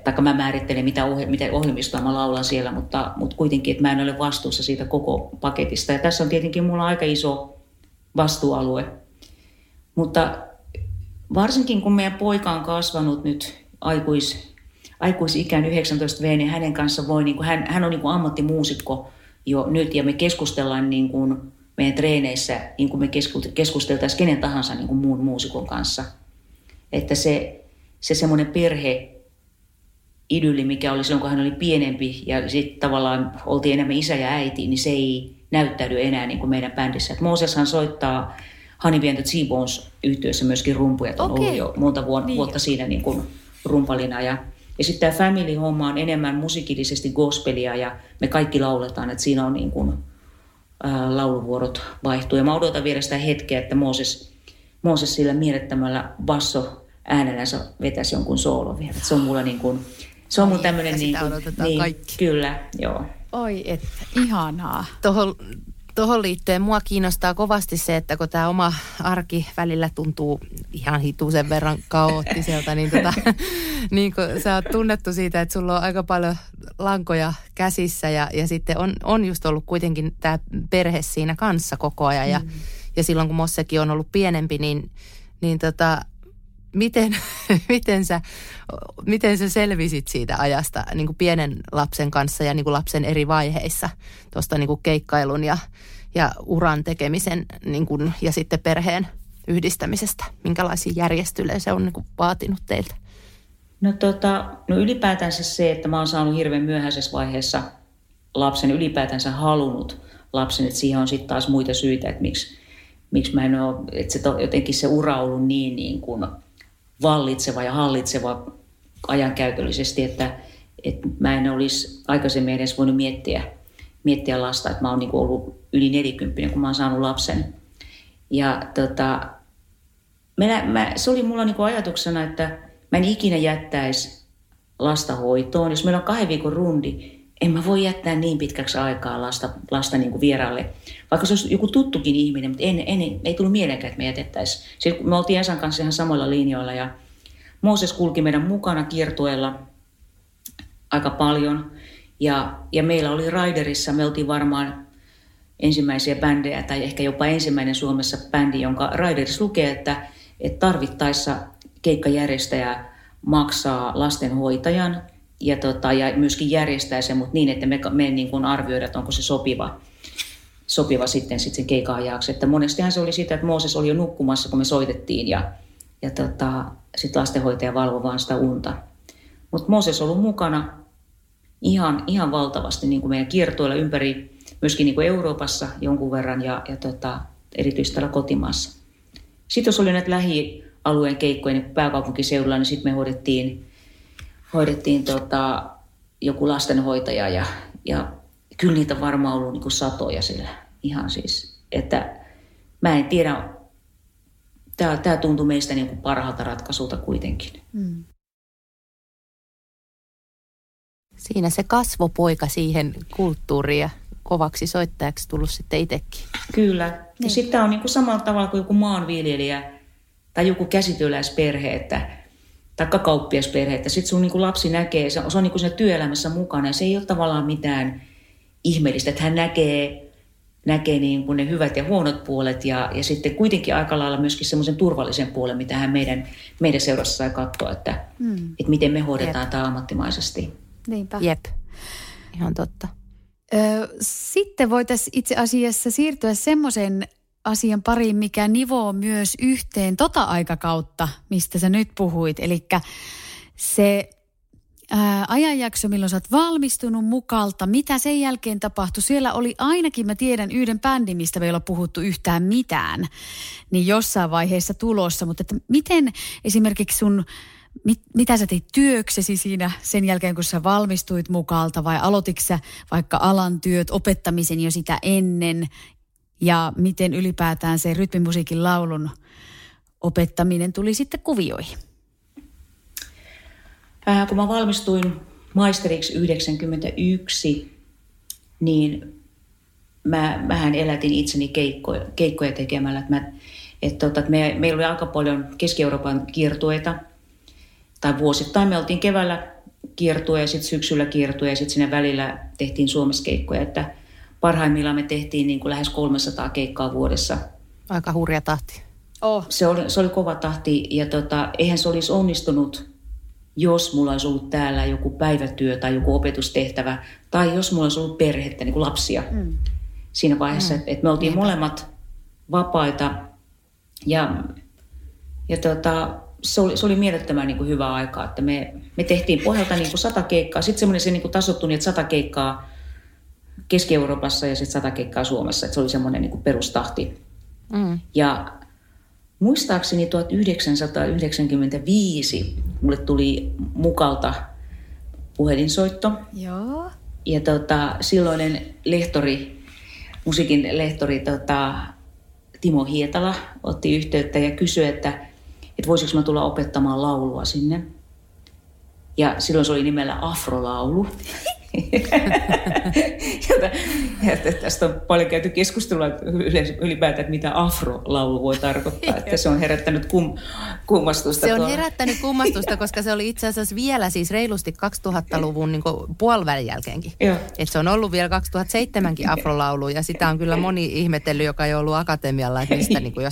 taikka mä määrittelen, mitä ohjelmistoa mä laulan siellä, mutta kuitenkin, että mä en ole vastuussa siitä koko paketista. Ja tässä on tietenkin mulla aika iso vastuualue. Mutta varsinkin, kun meidän poika on kasvanut nyt aikuisikään 19 V, niin hänen kanssa voi, niin kuin, hän on niin kuin ammattimuusikko jo nyt, ja me keskustellaan niin kuin meidän treeneissä, niin kuin me keskusteltaisiin kenen tahansa niin kuin muun muusikon kanssa. Että se semmoinen perheidylli, mikä oli silloin, kun hän oli pienempi ja sitten tavallaan oltiin enemmän isä ja äiti, niin se ei näyttäydy enää niin kuin meidän bändissä. Et Mooseshan soittaa Honey B and the T-Bones -yhtyössä myöskin rumpuja. On ollut jo monta vuotta siinä niin kuin rumpalina. Ja sitten tämä family-homma on enemmän musiikillisesti gospelia ja me kaikki lauletaan, että siinä on niin kuin lauluvuorot vaihtuu. Ja mä odotan vielä sitä hetkeä, että Mooses sillä mielettömällä basso äänellänsä vetäisi jonkun soolon vielä. Se on mulla niin kuin, se on mun tämmöinen niin kuin... Niin, kaikki. Kyllä, joo. Oi, et ihanaa. Tuohon liittyen mua kiinnostaa kovasti se, että kun tämä oma arki välillä tuntuu ihan hitusen verran kaoottiselta, niin, niin kun sä oot tunnettu siitä, että sulla on aika paljon lankoja käsissä ja sitten on just ollut kuitenkin tämä perhe siinä kanssa koko ajan. Ja silloin kun Mossekin on ollut pienempi, niin miten sä selvisit siitä ajasta niin kuin pienen lapsen kanssa ja niin kuin lapsen eri vaiheissa tuosta niin kuin keikkailun ja uran tekemisen niin kuin, ja sitten perheen yhdistämisestä? Minkälaisia järjestelyjä se on niin kuin vaatinut teiltä? No ylipäätänsä se, että mä oon saanut hirveän myöhäisessä vaiheessa lapsen, ylipäätänsä halunnut lapsen, että siihen on sitten taas muita syitä, että miksi mä en ole, että se jotenkin se ura on ollut niin kuin vallitseva ja hallitseva ajankäytöllisesti, että mä en olisi aikaisemmin edes voinut miettiä miettiä lasta, että mä oon niin kuin ollut yli 40, kun mä oon saanut lapsen. Ja se oli mulla niin kuin ajatuksena, että mä en ikinä jättäisi lasta hoitoon. Jos meillä on 2 viikon rundi, en mä voi jättää niin pitkäksi aikaa lasta niin kuin vieraalle. Vaikka se olisi joku tuttukin ihminen, mutta ei tullut mieleenkään, että me jätettäisiin. Sitten me oltiin Esan kanssa ihan samoilla linjoilla ja Mooses kulki meidän mukana kiertueella aika paljon. Ja meillä oli Raiderissa, me oltiin varmaan ensimmäisiä bändejä tai ehkä jopa ensimmäinen Suomessa bändi, jonka Raiderissa lukee, että tarvittaessa keikkajärjestäjä maksaa lastenhoitajan ja myöskin järjestää sen, mutta niin, että me niin kuin arvioida, että onko se sopiva sitten sen keikan ajaksi. Että monestihan se oli sitä, että Mooses oli jo nukkumassa, kun me soitettiin ja sitten lastenhoitaja valvoi vaan sitä unta. Mutta Mooses oli mukana ihan valtavasti niin kuin meidän kiertueilla ympäri, myöskin niin kuin Euroopassa jonkun verran ja erityisesti täällä kotimaassa. Sitten jos oli näitä lähialueen keikkoja niin pääkaupunkiseudulla, niin sitten me hoidettiin joku lastenhoitaja ja kyllä niitä varmaan ollut niin kuin satoja sillä. Ihan siis, että mä en tiedä, tämä tuntui meistä niin kuin parhaalta ratkaisulta kuitenkin. Mm. Siinä se kasvopoika siihen kulttuuriin ja kovaksi soittajaksi tullut sitten itsekin. Kyllä. Niin. Sitten on niin kuin samalla tavalla kuin joku maanviljelijä tai joku käsityöläisperhe tai kauppiasperhe. Sitten sun niin kuin lapsi näkee, se on niin kuin siinä työelämässä mukana ja se ei ole tavallaan mitään ihmeellistä. Että hän näkee niin kuin ne hyvät ja huonot puolet ja sitten kuitenkin aika lailla myöskin semmoisen turvallisen puolen, mitä hän meidän seurassa sai katsoa, että miten me hoidetaan tämä ammattimaisesti. Niinpä. Jep, ihan totta. Sitten voitaisiin itse asiassa siirtyä semmoisen asian pariin, mikä nivoo myös yhteen tota aikakautta, mistä sä nyt puhuit. Elikkä se ajanjakso, milloin sä oot valmistunut Mukalta, mitä sen jälkeen tapahtui. Siellä oli ainakin, mä tiedän, yhden bändin, mistä me ei ole puhuttu yhtään mitään, niin jossain vaiheessa tulossa. Mutta että miten esimerkiksi sun... Mitä sä teit työksesi siinä sen jälkeen, kun sä valmistuit Mukalta vai aloititko sä vaikka alan työt, opettamisen jo sitä ennen ja miten ylipäätään se rytmimusiikin laulun opettaminen tuli sitten kuvioihin? Kun mä valmistuin maisteriksi 1991, niin mähän elätin itseni keikkoja tekemällä. Meillä oli aika paljon Keski-Euroopan kiertueita. Tai vuosittain me oltiin keväällä kiertuja ja sitten syksyllä kiertuja ja sitten siinä välillä tehtiin Suomessa keikkoja. Että parhaimmillaan me tehtiin niin kuin lähes 300 keikkaa vuodessa. Aika hurja tahti. Oh. Se oli kova tahti ja eihän se olisi onnistunut, jos mulla olisi ollut täällä joku päivätyö tai joku opetustehtävä. Tai jos mulla olisi ollut perhettä, niin kuin lapsia siinä vaiheessa. Että me oltiin molemmat vapaita ja Se oli mielettömän niin kuin hyvä aika, että me tehtiin pohjalta niin kuin 100 keikkaa. Sitten semmoinen se niin kuin tasoittui niin, että 100 keikkaa Keski-Euroopassa ja sitten 100 keikkaa Suomessa. Että se oli semmoinen niin kuin perustahti. Mm. Ja muistaakseni 1995 mulle tuli Mukalta puhelinsoitto. Joo. Ja silloinen lehtori, musiikin lehtori Timo Hietala otti yhteyttä ja kysyi, että voisiko mä tulla opettamaan laulua sinne. Ja silloin se oli nimellä afrolaulu. Tästä on paljon käyty keskustelua ylipäätään, että mitä afrolaulu voi tarkoittaa. Että se on herättänyt kummastusta. Se on herättänyt kummastusta, koska se oli itse asiassa vielä siis reilusti 2000-luvun niin kuin puolivälin jälkeenkin. Että se on ollut vielä 2007kin afrolaulu ja sitä on kyllä moni ihmetellyt, joka ei ollut akatemialla, että mistä niin kuin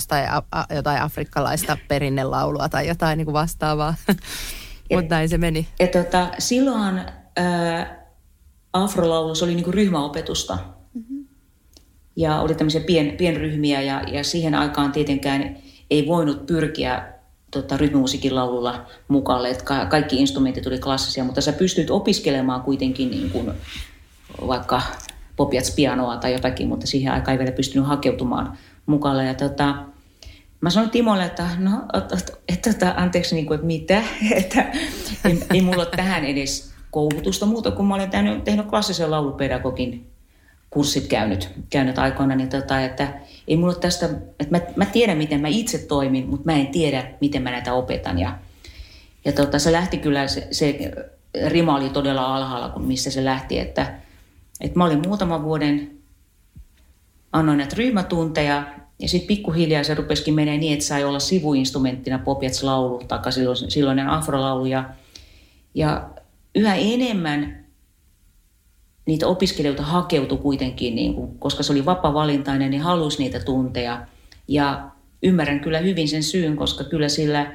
jotain afrikkalaista perinnelaulua tai jotain niin kuin vastaavaa. Mutta näin se meni. Ja silloin... Afrolaulu, se oli niin kuin ryhmäopetusta. Mm-hmm. Ja oli tämmöisiä pienryhmiä ja siihen aikaan tietenkään ei voinut pyrkiä rytmimusiikin laululla mukalle. Että kaikki instrumentit oli klassisia, mutta sä pystyit opiskelemaan kuitenkin niin kuin vaikka pop jazz pianoa tai jotakin, mutta siihen aikaan ei vielä pystynyt hakeutumaan mukalle. Ja mä sanoin Timolle, että no, anteeksi, niin kuin, että mitä? ei mulla ole tähän edes koulutusta muuta, kun mä olen tehnyt klassisen laulupedagogin kurssit käynyt aikoina, niin että ei mulla ole tästä, että mä tiedän miten mä itse toimin, mutta mä en tiedä miten mä näitä opetan. Ja se lähti kyllä, se rima oli todella alhaalla, kun mistä se lähti, että mä olin muutaman vuoden, annoin näitä ryhmätunteja, ja sitten pikkuhiljaa se rupesikin menee niin, että sai olla sivuinstrumenttina pop-jazz-laulu, taikka silloinen afrolaulu, ja yhä enemmän niitä opiskelijoita hakeutui kuitenkin, niin kuin, koska se oli vapavalintainen, niin halusi niitä tunteja, ja ymmärrän kyllä hyvin sen syyn, koska kyllä sillä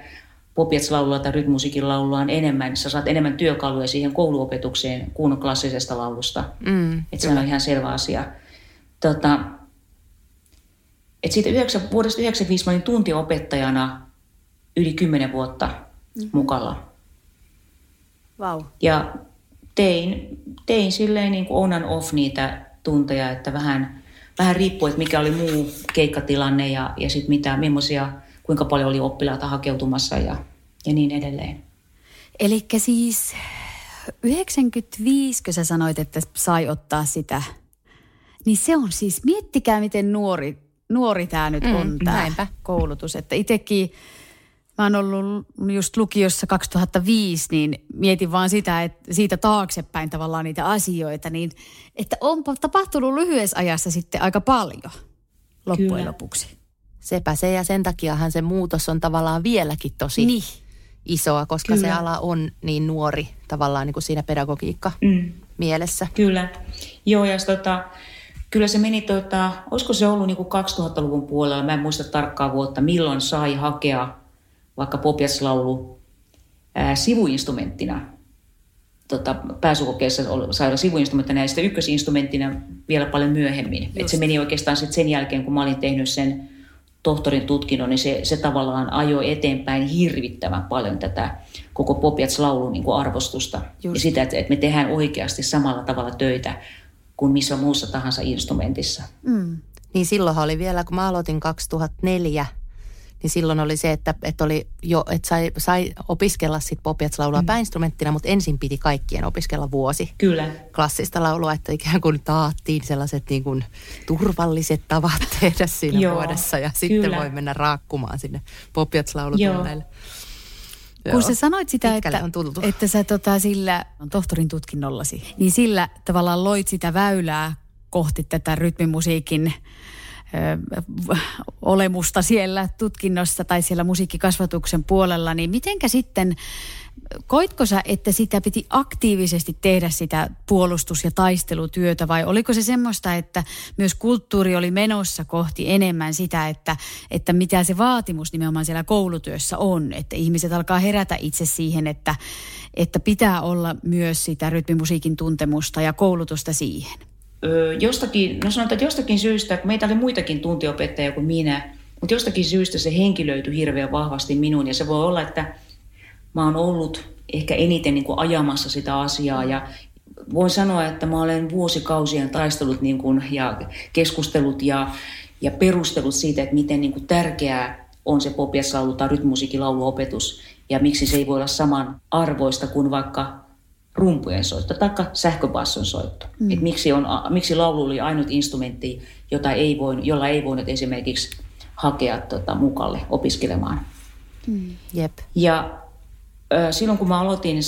pop-jazz-laulua tai rytmusiikin laulua on enemmän, sä saat enemmän työkaluja siihen kouluopetukseen kuin klassisesta laulusta, että se on ihan selvä asia. Että siitä vuodesta 1995 mä olin tuntiopettajana yli 10 vuotta mukalla. Vau. Wow. Ja tein silleen niin kuin on and off niitä tunteja, että vähän riippuu, että mikä oli muu keikkatilanne ja sitten millaisia, kuinka paljon oli oppilaita hakeutumassa ja niin edelleen. Elikkä siis 95, kun sä sanoit, että sai ottaa sitä, niin se on siis, miettikää miten nuori tämä nyt on tämä koulutus, että itsekin mä oon ollut just lukiossa 2005, niin mietin vaan sitä, että siitä taaksepäin tavallaan niitä asioita, niin että on tapahtunut lyhyessä ajassa sitten aika paljon loppujen lopuksi. Sepä se, ja sen takiahan se muutos on tavallaan vieläkin tosi isoa, koska se ala on niin nuori tavallaan niin kuin siinä pedagogiikka mielessä. Kyllä, joo, ja kyllä se meni, olisiko se ollut niin kuin 2000-luvun puolella, mä en muista tarkkaa vuotta, milloin sai hakea vaikka pop-jazz-laulu sivuinstrumenttina. Pääsykokeessa sai olla sivuinstrumenttina ja sitten ykkösinstrumenttina vielä paljon myöhemmin. Et se meni oikeastaan sitten sen jälkeen, kun mä olin tehnyt sen tohtorin tutkinnon, niin se tavallaan ajoi eteenpäin hirvittävän paljon tätä koko pop jazz-laulun niin kuin arvostusta. Just. Ja sitä, että me tehdään oikeasti samalla tavalla töitä kuin missä muussa tahansa instrumentissa. Niin silloinhan oli vielä, kun mä aloitin 2004, niin silloin oli se, että oli jo, että sai opiskella sit pop jazz-laulua pääinstrumenttina, mutta ensin piti kaikkien opiskella vuosi. Kyllä. Klassista laulua, että ikään kuin taattiin sellaiset niin kuin turvalliset tavat tehdä siinä vuodessa ja sitten voi mennä raakkumaan sinne pop jazz-laulutunneille. Kun sä sanoit sitä, että sä sillä tohtorin tutkinnollasi, niin sillä tavallaan loit sitä väylää kohti tätä rytmimusiikin olemusta siellä tutkinnossa tai siellä musiikkikasvatuksen puolella, niin mitenkä sitten, koitko sä, että sitä piti aktiivisesti tehdä sitä puolustus- ja taistelutyötä, vai oliko se semmoista, että myös kulttuuri oli menossa kohti enemmän sitä, että mitä se vaatimus nimenomaan siellä koulutyössä on, että ihmiset alkaa herätä itse siihen, että pitää olla myös sitä rytmimusiikin tuntemusta ja koulutusta siihen? Jostakin syystä, kun meitä oli muitakin tuntiopettajia kuin minä, mutta jostakin syystä se henkilöityi hirveän vahvasti minuun. Ja se voi olla, että mä oon ollut ehkä eniten niin kuin ajamassa sitä asiaa. Ja voin sanoa, että mä olen vuosikausien taistellut niin kuin, ja keskustellut ja perustellut siitä, että miten niin kuin tärkeää on se pop- tai rytmusiikkilauluopetus. Ja miksi se ei voi olla saman arvoista kuin vaikka rumpujen soitto tai sähköbasson soitto. Et miksi laulu oli ainut instrumentti, jolla ei voinut esimerkiksi hakea mukalle opiskelemaan. Jep. Ja silloin kun mä aloitin,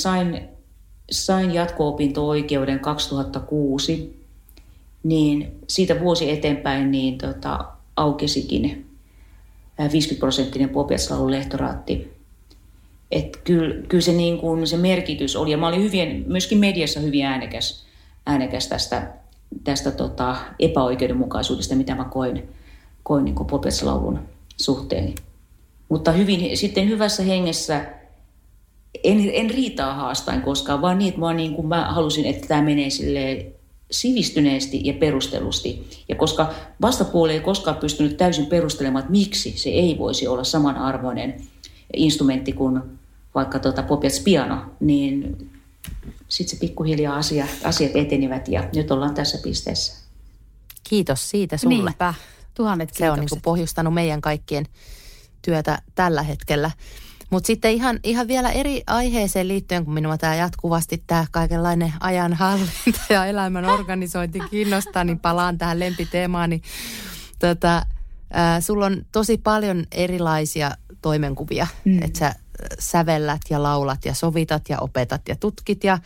sain jatko-opinto-oikeuden 2006, niin siitä vuosi eteenpäin niin aukesikin 50-prosenttinen pop-jazz-laulun lehtoraatti. Että kyllä se, niin kuin, se merkitys oli, ja mä olin myöskin mediassa hyvin äänekäs tästä epäoikeudenmukaisuudesta, mitä mä koin niin kuin pop-jazz-laulun suhteen. Mutta sitten hyvässä hengessä, en riitaa haastain koskaan, vaan niin, että mä halusin, että tämä menee silleen sivistyneesti ja perustellusti. Ja koska vastapuoli ei koskaan pystynyt täysin perustelemaan, että miksi se ei voisi olla samanarvoinen instrumentti kuin vaikka pop jazz piano, niin sitten se pikkuhiljaa asiat etenivät ja nyt ollaan tässä pisteessä. Kiitos siitä sulle. Niinpä. Tuhannet kiitokset. Se on niin kuin pohjustanut meidän kaikkien työtä tällä hetkellä. Mutta sitten ihan vielä eri aiheeseen liittyen, kun minua tämä jatkuvasti tämä kaikenlainen ajanhallinta ja elämän organisointi kiinnostaa, niin palaan tähän lempiteemaan. Niin, sulla on tosi paljon erilaisia toimenkuvia, että sä sävellät ja laulat ja sovitat ja opetat ja tutkit ja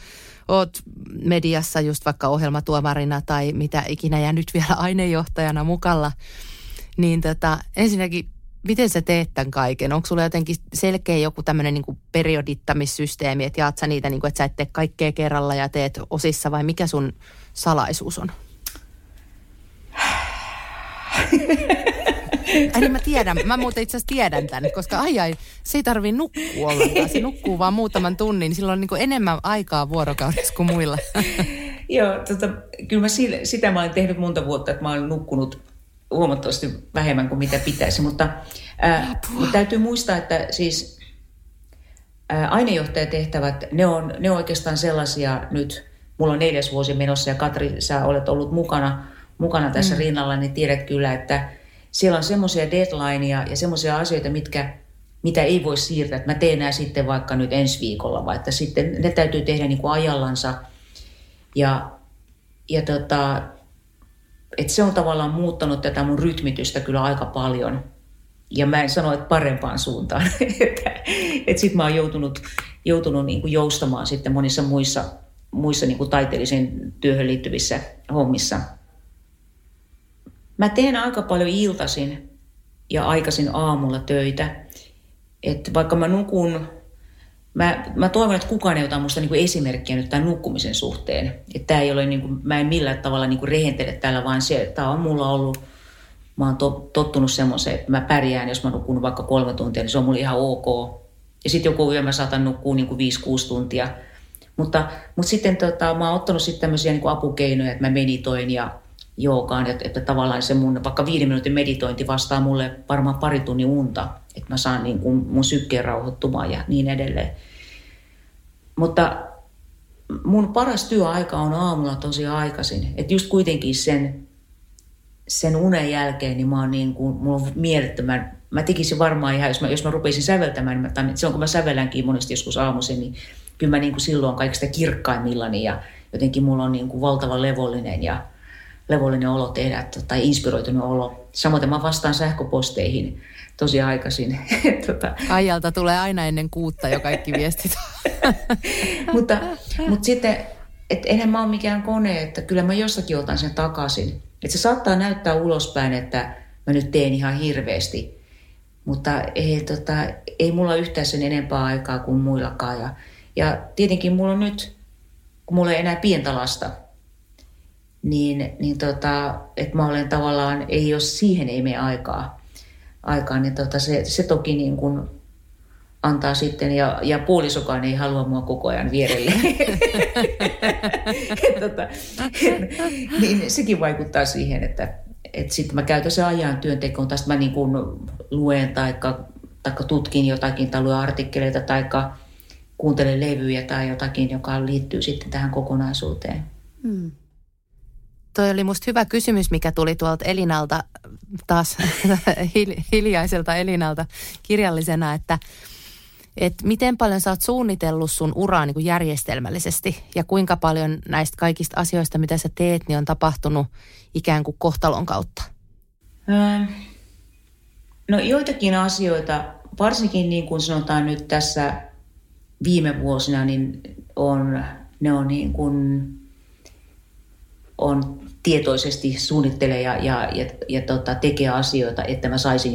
oot mediassa just vaikka ohjelmatuomarina tai mitä ikinä ja nyt vielä ainejohtajana mukalla. Niin ensinnäkin, miten sä teet tämän kaiken? Onko sulla jotenkin selkeä joku tämmöinen niin kuin periodittamissysteemi, että jaat sä niitä, niin kuin, että sä et tee kaikkea kerralla ja teet osissa vai mikä sun salaisuus on? Ai niin, mä muuten itse asiassa tiedän tämän, koska se ei tarvii nukkua ollenkaan. Se nukkuu vaan muutaman tunnin, silloin on niin kuin enemmän aikaa vuorokaudessa kuin muilla. Joo, kyllä mä sitä mä olen tehnyt monta vuotta, että mä olen nukkunut huomattavasti vähemmän kuin mitä pitäisi, mutta täytyy muistaa, että siis ainejohtajatehtävät, ne on oikeastaan sellaisia nyt, mulla on 4. vuosi menossa ja Katri, sä olet ollut mukana tässä rinnalla, niin tiedät kyllä, että siellä on semmoisia deadlineja ja semmoisia asioita, mitä ei voi siirtää, että mä teen nämä sitten vaikka nyt ensi viikolla, vai että sitten ne täytyy tehdä niin kuin ajallansa ja että se on tavallaan muuttanut tätä mun rytmitystä kyllä aika paljon. Ja mä en sano, että parempaan suuntaan. Että sit mä oon joutunut niin kuin joustamaan sitten monissa muissa niin kuin taiteelliseen työhön liittyvissä hommissa. Mä teen aika paljon iltaisin ja aikaisin aamulla töitä. Että vaikka mä nukun, mä toivon, että kukaan ei ota musta niinku esimerkkiä nyt tämän nukkumisen suhteen. Että ei ole niinku, mä en millään tavalla niinku rehentele täällä, vaan tämä on mulla ollut, mä oon tottunut semmoiseen, että mä pärjään, jos mä nukun vaikka 3 tuntia, niin se on mulle ihan ok. Ja sitten joku yö mä saatan nukkua niinku 5-6 tuntia. Mutta sitten mä oon ottanut sitten tämmöisiä niinku apukeinoja, että mä meditoin ja joogaan, että tavallaan se mun vaikka 5 minuutin meditointi vastaa mulle varmaan 2 tunnin unta, että mä saan niin kuin mun sykkeen rauhoittumaan ja niin edelleen. Mutta mun paras työaika on aamulla tosi aikaisin, että just kuitenkin sen unen jälkeen niin mä oon niin kuin, mulla on mielettömän, mä tekisin varmaan ihan, jos mä rupeisin säveltämään, niin silloin kun mä sävellänkin monesti joskus aamuisin, niin kyllä mä niin kuin silloin kaikista kirkkaimmillani ja jotenkin mulla on niin kuin valtavan levollinen ja levollinen olo tehdä tai inspiroitunut olo. Samoin mä vastaan sähköposteihin tosi aikaisin. Aijalta tulee aina ennen 6 jo kaikki viestit. mutta sitten, että enhän mä ole mikään kone, että kyllä mä jostakin otan sen takaisin. Että se saattaa näyttää ulospäin, että mä nyt teen ihan hirveästi. Mutta ei mulla yhtään sen enempää aikaa kuin muillakaan. Ja tietenkin mulla on nyt, kun mulla ei enää pientä lasta, niin että mä olen tavallaan, ei mene aikaa niin se toki niin kuin antaa sitten, ja puolisokaan ei halua mua koko ajan vierelle. Niin sekin vaikuttaa siihen, että sitten mä käytän sen ajan työntekoon, tai sitten mä niin kuin luen tai tutkin jotakin, tai luen artikkeleita, tai kuuntelen levyjä tai jotakin, joka liittyy sitten tähän kokonaisuuteen. Mm. Toi oli musta hyvä kysymys, mikä tuli tuolta Elinalta, taas hiljaiselta Elinalta kirjallisena, että miten paljon sä oot suunnitellut sun uraa niin kuin järjestelmällisesti ja kuinka paljon näistä kaikista asioista, mitä sä teet, niin on tapahtunut ikään kuin kohtalon kautta? No joitakin asioita, varsinkin niin kuin sanotaan nyt tässä viime vuosina, niin ne on niin kuin on tietoisesti suunnittelee ja tekee asioita, että mä saisin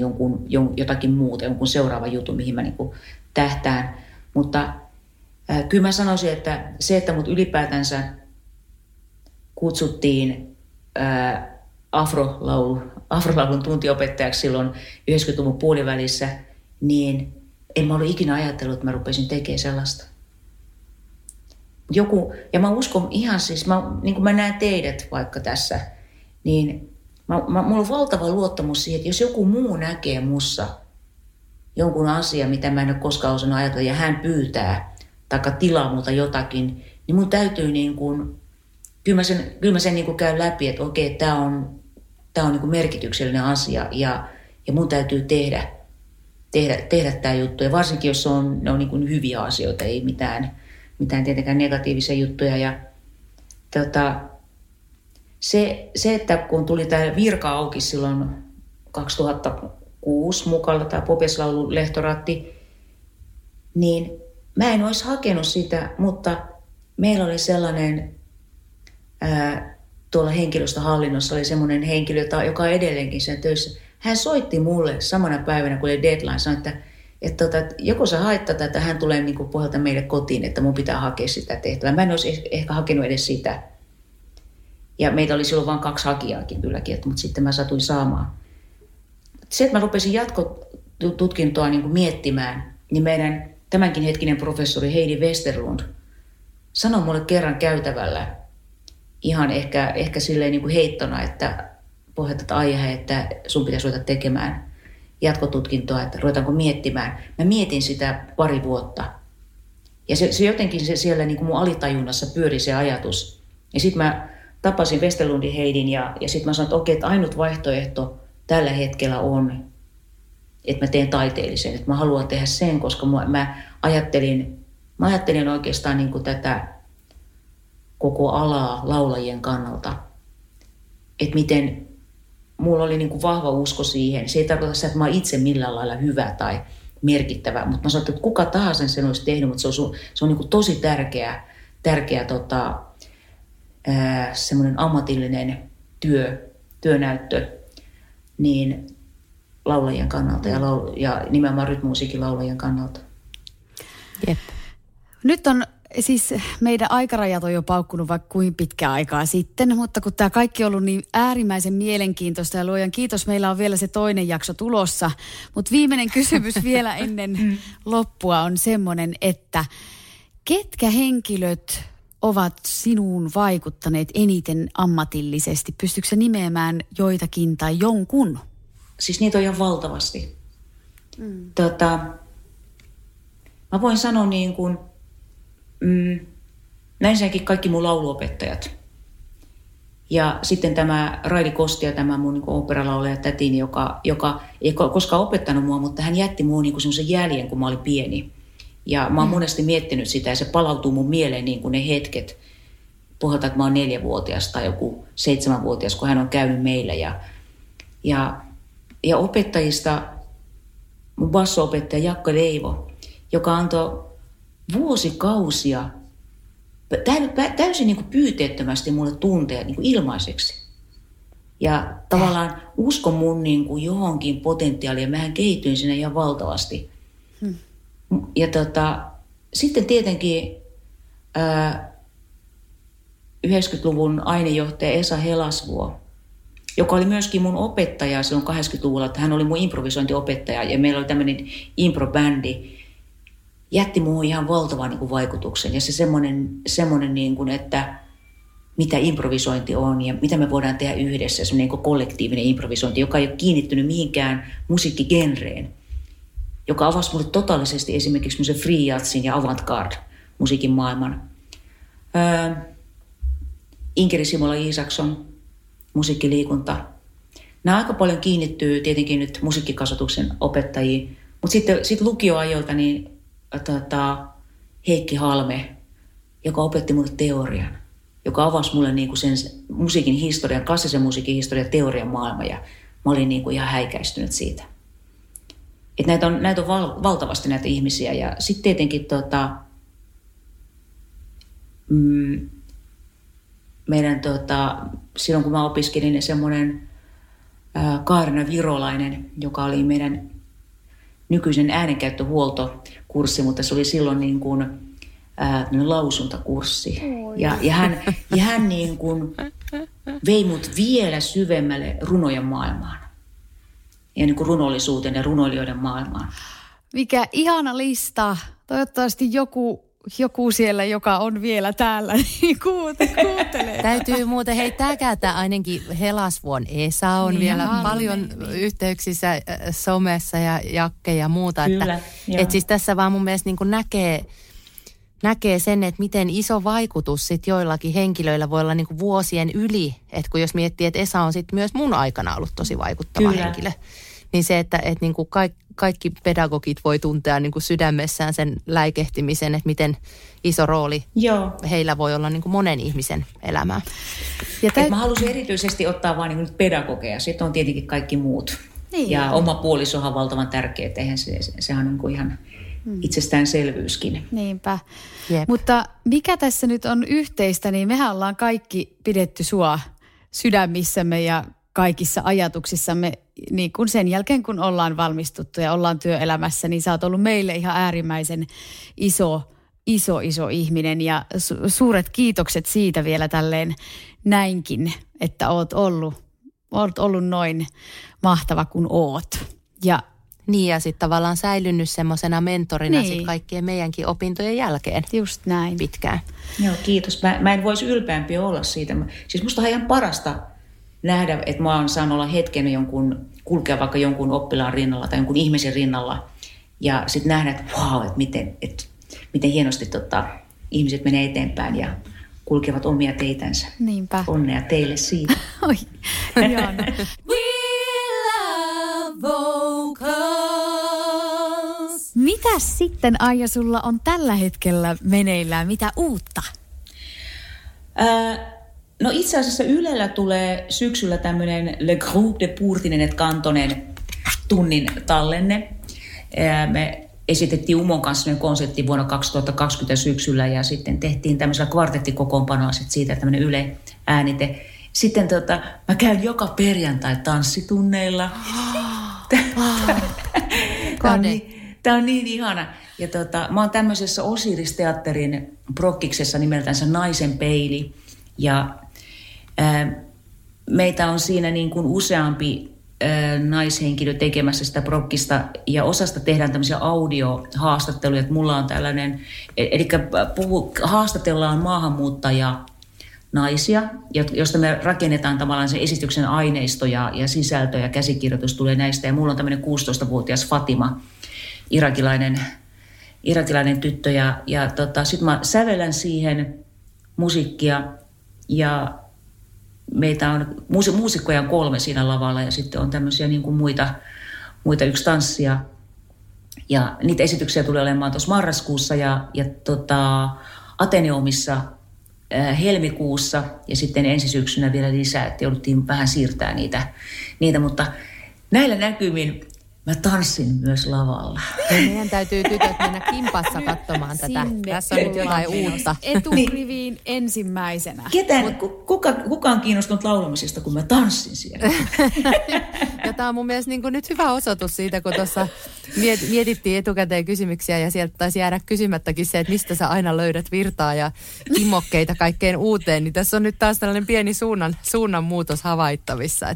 jotakin muuta, jonkun seuraava juttu, mihin mä niin kuin tähtään. Mutta kyllä mä sanoisin, että se, että mut ylipäätänsä kutsuttiin afrolaulun tuntiopettajaksi silloin 90-luvun puolivälissä, niin en mä ollut ikinä ajatellut, että mä rupesin tekemään sellaista. Ja mä uskon ihan siis, niin kuin mä näen teidät vaikka tässä, niin mulla on valtava luottamus siihen, että jos joku muu näkee mussa jonkun asian, mitä mä en ole koskaan osannut ajatella, ja hän pyytää tai tilaa multa jotakin, niin mun täytyy niin kuin, kyllä mä sen niin kuin käyn läpi, että okei, tää on niin kuin merkityksellinen asia, ja mun täytyy tehdä. tehdä tämä juttu. Ja varsinkin, jos ne on niin kuin hyviä asioita, ei mitään tietenkään negatiivisia juttuja. Ja, se, että kun tuli tämä virka auki silloin 2006 mukalla, tämä Popeslaulun lehtoraatti, niin mä en olisi hakenut sitä, mutta meillä oli sellainen... tuolla henkilöstöhallinnossa oli semmoinen henkilö, joka on edelleenkin sen töissä. Hän soitti mulle samana päivänä, kun oli deadline, sanoi, että joko sä haet tätä, että hän tulee niin kuin puhelta meille kotiin, että mun pitää hakea sitä tehtävää. Mä en olisi ehkä hakenut edes sitä. Ja meitä oli silloin vain 2 hakijaakin kylläkin, mutta sitten mä satuin saamaan. Se, että mä rupesin jatkotutkintoa niin kuin miettimään, niin meidän tämänkin hetkinen professori Heidi Westerlund sanoi mulle kerran käytävällä, ihan ehkä silleen niin kuin heittona, että pohjattat aihe, että sun pitäisi ruveta tekemään jatkotutkintoa, että ruvetaanko miettimään. Mä mietin sitä pari vuotta. Ja se jotenkin se siellä niin kuin mun alitajunnassa pyöri se ajatus. Ja sitten mä tapasin Westerlundin Heidin ja sitten mä sanoin, että okei, että ainut vaihtoehto tällä hetkellä on, että mä teen taiteellisen. Että mä haluan tehdä sen, koska mä ajattelin oikeastaan niin kuin tätä koko alaa laulajien kannalta. Että miten mulla oli niin kuin vahva usko siihen. Se ei tarkoita sitä, että mä oon itse millään lailla hyvä tai merkittävä, mutta mä sanoin, että kuka tahansa sen olisi tehnyt, mutta se on niin kuin tosi tärkeä semmoinen ammatillinen työnäyttö niin laulajien kannalta ja nimenomaan rytmimusiikin laulajien kannalta. Jep. Nyt on siis meidän aikarajat on jo paukkunut vaikka kuin pitkää aikaa sitten, mutta kun tämä kaikki on ollut niin äärimmäisen mielenkiintoista ja luojan kiitos, meillä on vielä se toinen jakso tulossa. Mutta viimeinen kysymys vielä ennen loppua on semmoinen, että ketkä henkilöt ovat sinuun vaikuttaneet eniten ammatillisesti? Pystytkö sä nimeämään joitakin tai jonkun? Siis niitä on ihan valtavasti. Mm. Mä voin sanoa niin kuin... ensinnäkin kaikki mun lauluopettajat. Ja sitten tämä Raili Kosti ja tämä mun niin oopperalaulaja tätini, joka ei koskaan opettanut mua, mutta hän jätti mua niin semmoisen jäljen, kun mä olin pieni. Ja mä oon monesti miettinyt sitä ja se palautuu mun mieleen niin kuin ne hetket. Pohjalta, että mä oon 4-vuotias tai joku 7-vuotias, kun hän on käynyt meillä. Ja opettajista mun basso-opettaja Jacki Leivo, joka antoi vuosikausia täysin niin kuin pyyteettömästi mulle tunteja niin kuin ilmaiseksi. Ja tavallaan usko mun niin kuin johonkin potentiaaliin. Mähän kehityin siinä ihan valtavasti. Ja sitten tietenkin 90-luvun ainejohtaja Esa Helasvuo, joka oli myöskin mun opettaja silloin 80-luvulla. Hän oli mun improvisointiopettaja ja meillä oli tämmöinen improbändi. Jätti muuhun ihan valtavan niin kuin vaikutuksen ja se semmoinen niin kuin, että mitä improvisointi on ja mitä me voidaan tehdä yhdessä, semmoinen niin kollektiivinen improvisointi, joka ei ole kiinnittynyt mihinkään musiikkigenreen, joka avasi mulle totaalisesti esimerkiksi semmoisen free jazzin ja avant-garde musiikin maailman. Inkeri Simola Iisakson musiikkiliikunta. Nämä aika paljon kiinnittyy tietenkin nyt musiikkikasvatuksen opettajiin, mutta sitten lukioajoilta niin Heikki Halme, joka opetti mulle teorian, joka avasi mulle niinku sen musiikin historian, klassisen musiikin historian, teorian maailma, ja mä olin niinku ihan häikäistynyt siitä. Et näitä on valtavasti näitä ihmisiä, ja sitten tietenkin meidän silloin kun mä opiskelin semmoinen Kaarina Virolainen, joka oli meidän nykyisen äänenkäyttöhuoltokurssi, mutta se oli silloin niin kuin lausuntakurssi. Ja hän niin kuin vei mut vielä syvemmälle runojen maailmaan. Ja niin kuin runollisuuteen ja runoilijoiden maailmaan. Mikä ihana lista. Toivottavasti joku siellä, joka on vielä täällä, niin kuuntelee. Täytyy muuten hei täkätä, ainakin Helasvuon Esa on niin, vielä paljon yhteyksissä somessa ja Jakke ja muuta. Kyllä, että siis tässä vaan mun mielestä niin kuin näkee sen, että miten iso vaikutus sit joillakin henkilöillä voi olla niin kuin vuosien yli. Että kun jos miettii, että Esa on sit myös mun aikana ollut tosi vaikuttava henkilö. niin se, että niin kuin kaikki pedagogit voi tuntea niin kuin sydämessään sen läikehtimisen, että miten iso rooli heillä voi olla niin kuin monen ihmisen elämää. Ja mä halusin erityisesti ottaa vain niin pedagogeja, sitten on tietenkin kaikki muut. Niin. Ja oma puolisohan on valtavan tärkeä, että eihän sehän on niin kuin ihan itsestäänselvyyskin. Niinpä. Jep. Mutta mikä tässä nyt on yhteistä, niin mehän ollaan kaikki pidetty sua sydämissämme ja kaikissa ajatuksissamme, niin kun sen jälkeen kun ollaan valmistuttu ja ollaan työelämässä, niin sä oot ollut meille ihan äärimmäisen iso ihminen ja suuret kiitokset siitä vielä tälleen näinkin, että oot ollut noin mahtava kuin oot. Ja niin ja sitten tavallaan säilynyt semmoisena mentorina sitten kaikkien meidänkin opintojen jälkeen. Just näin. Pitkään. Joo, kiitos. Mä en voisi ylpeämpi olla siitä. Siis musta on ihan parasta nähdä, että mä oon saanut olla hetken kulkea vaikka jonkun oppilaan rinnalla tai jonkun ihmisen rinnalla ja sitten nähdä, että vau, miten hienosti ihmiset menee eteenpäin ja kulkevat omia teitänsä. Niinpä. Onnea teille siitä. Oi, ihana. We love vocals. Mitäs sitten, Aija, sulla on tällä hetkellä meneillään? Mitä uutta? No itse asiassa Ylellä tulee syksyllä tämmöinen Le Groupe de Puurtinen et Kantonen tunnin tallenne. Me esitettiin Umon kanssa konsepti vuonna 2020 syksyllä ja sitten tehtiin tämmöisellä kvartettikokoonpanoa siitä tämmöinen Yle äänite. Sitten mä käyn joka perjantai tanssitunneilla. Tämä on niin ihana. Ja mä oon tämmöisessä Osiris-teatterin prokkiksessa nimeltänsä Naisen peili. Ja meitä on siinä niin kuin useampi naishenkilö tekemässä sitä prokkista ja osasta tehdään tämmöisiä audiohaastatteluja, että mulla on tällainen, eli haastatellaan maahanmuuttajia naisia, josta me rakennetaan tavallaan sen esityksen aineisto ja sisältö ja käsikirjoitus tulee näistä ja mulla on tämmöinen 16-vuotias Fatima, irakilainen tyttö ja sit mä sävelän siihen musiikkia. Ja meitä on, muusikkoja on 3 siinä lavalla ja sitten on tämmöisiä niin kuin muita yksi tanssia. Ja niitä esityksiä tulee olemaan tuossa marraskuussa ja Ateneumissa helmikuussa ja sitten ensi syksynä vielä lisää, että jouduttiin vähän siirtää niitä. Mutta näillä näkymin mä tanssin myös lavalla. Meidän täytyy tytöt mennä kimpassa katsomaan tätä. Sinne. Tässä on jotain uutta. Eturiviin ensimmäisenä. Kuka on kiinnostunut laulamisesta, kun mä tanssin siellä? Ja tämä on mun mielestä niin nyt hyvä osoitus siitä, kun tuossa mietittiin etukäteen kysymyksiä ja sieltä taisi jäädä kysymättäkin se, että mistä sä aina löydät virtaa ja kimmokkeita kaikkeen uuteen. Niin tässä on nyt taas tällainen pieni suunnanmuutos havaittavissa,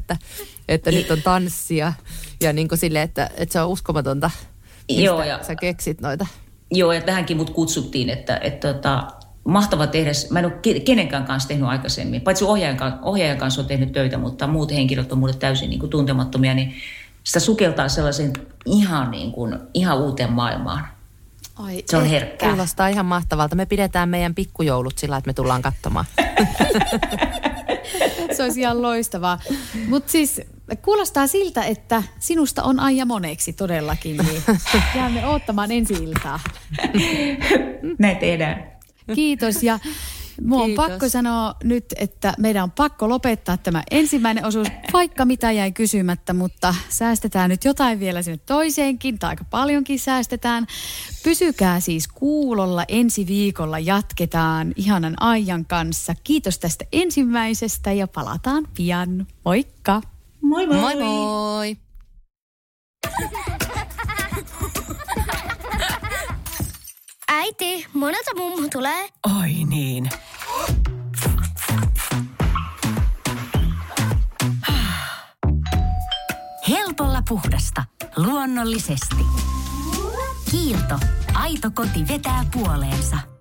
että nyt on tanssia. Ja niin kuin silleen, että se on uskomatonta, mistä sä keksit noita. Joo, ja tähänkin mut kutsuttiin, että mahtava tehdä. Mä en ole kenenkään kanssa tehnyt aikaisemmin. Paitsi ohjaajan kanssa on tehnyt töitä, mutta muut henkilöt on mulle täysin niin kuin tuntemattomia. Niin sitä sukeltaa sellaisen ihan uuteen maailmaan. Oi, se on herkkää. Kuulostaa ihan mahtavalta. Me pidetään meidän pikkujoulut sillä, että me tullaan katsomaan. Se olisi ihan loistavaa. Mutta siis kuulostaa siltä, että sinusta on Aija moneksi todellakin, niin jäämme odottamaan ensi iltaa. Näin tehdään. Kiitos ja minua on pakko sanoa nyt, että meidän on pakko lopettaa tämä ensimmäinen osuus, vaikka mitä jäi kysymättä, mutta säästetään nyt jotain vielä sinne toiseenkin, tai aika paljonkin säästetään. Pysykää siis kuulolla, ensi viikolla jatketaan ihanan Aijan kanssa. Kiitos tästä ensimmäisestä ja palataan pian. Moikka! Moi moi! Moi moi! Äiti, monelta mummu tulee? Ai niin. Helpolla puhdasta. Luonnollisesti. Kiilto. Aito koti vetää puoleensa.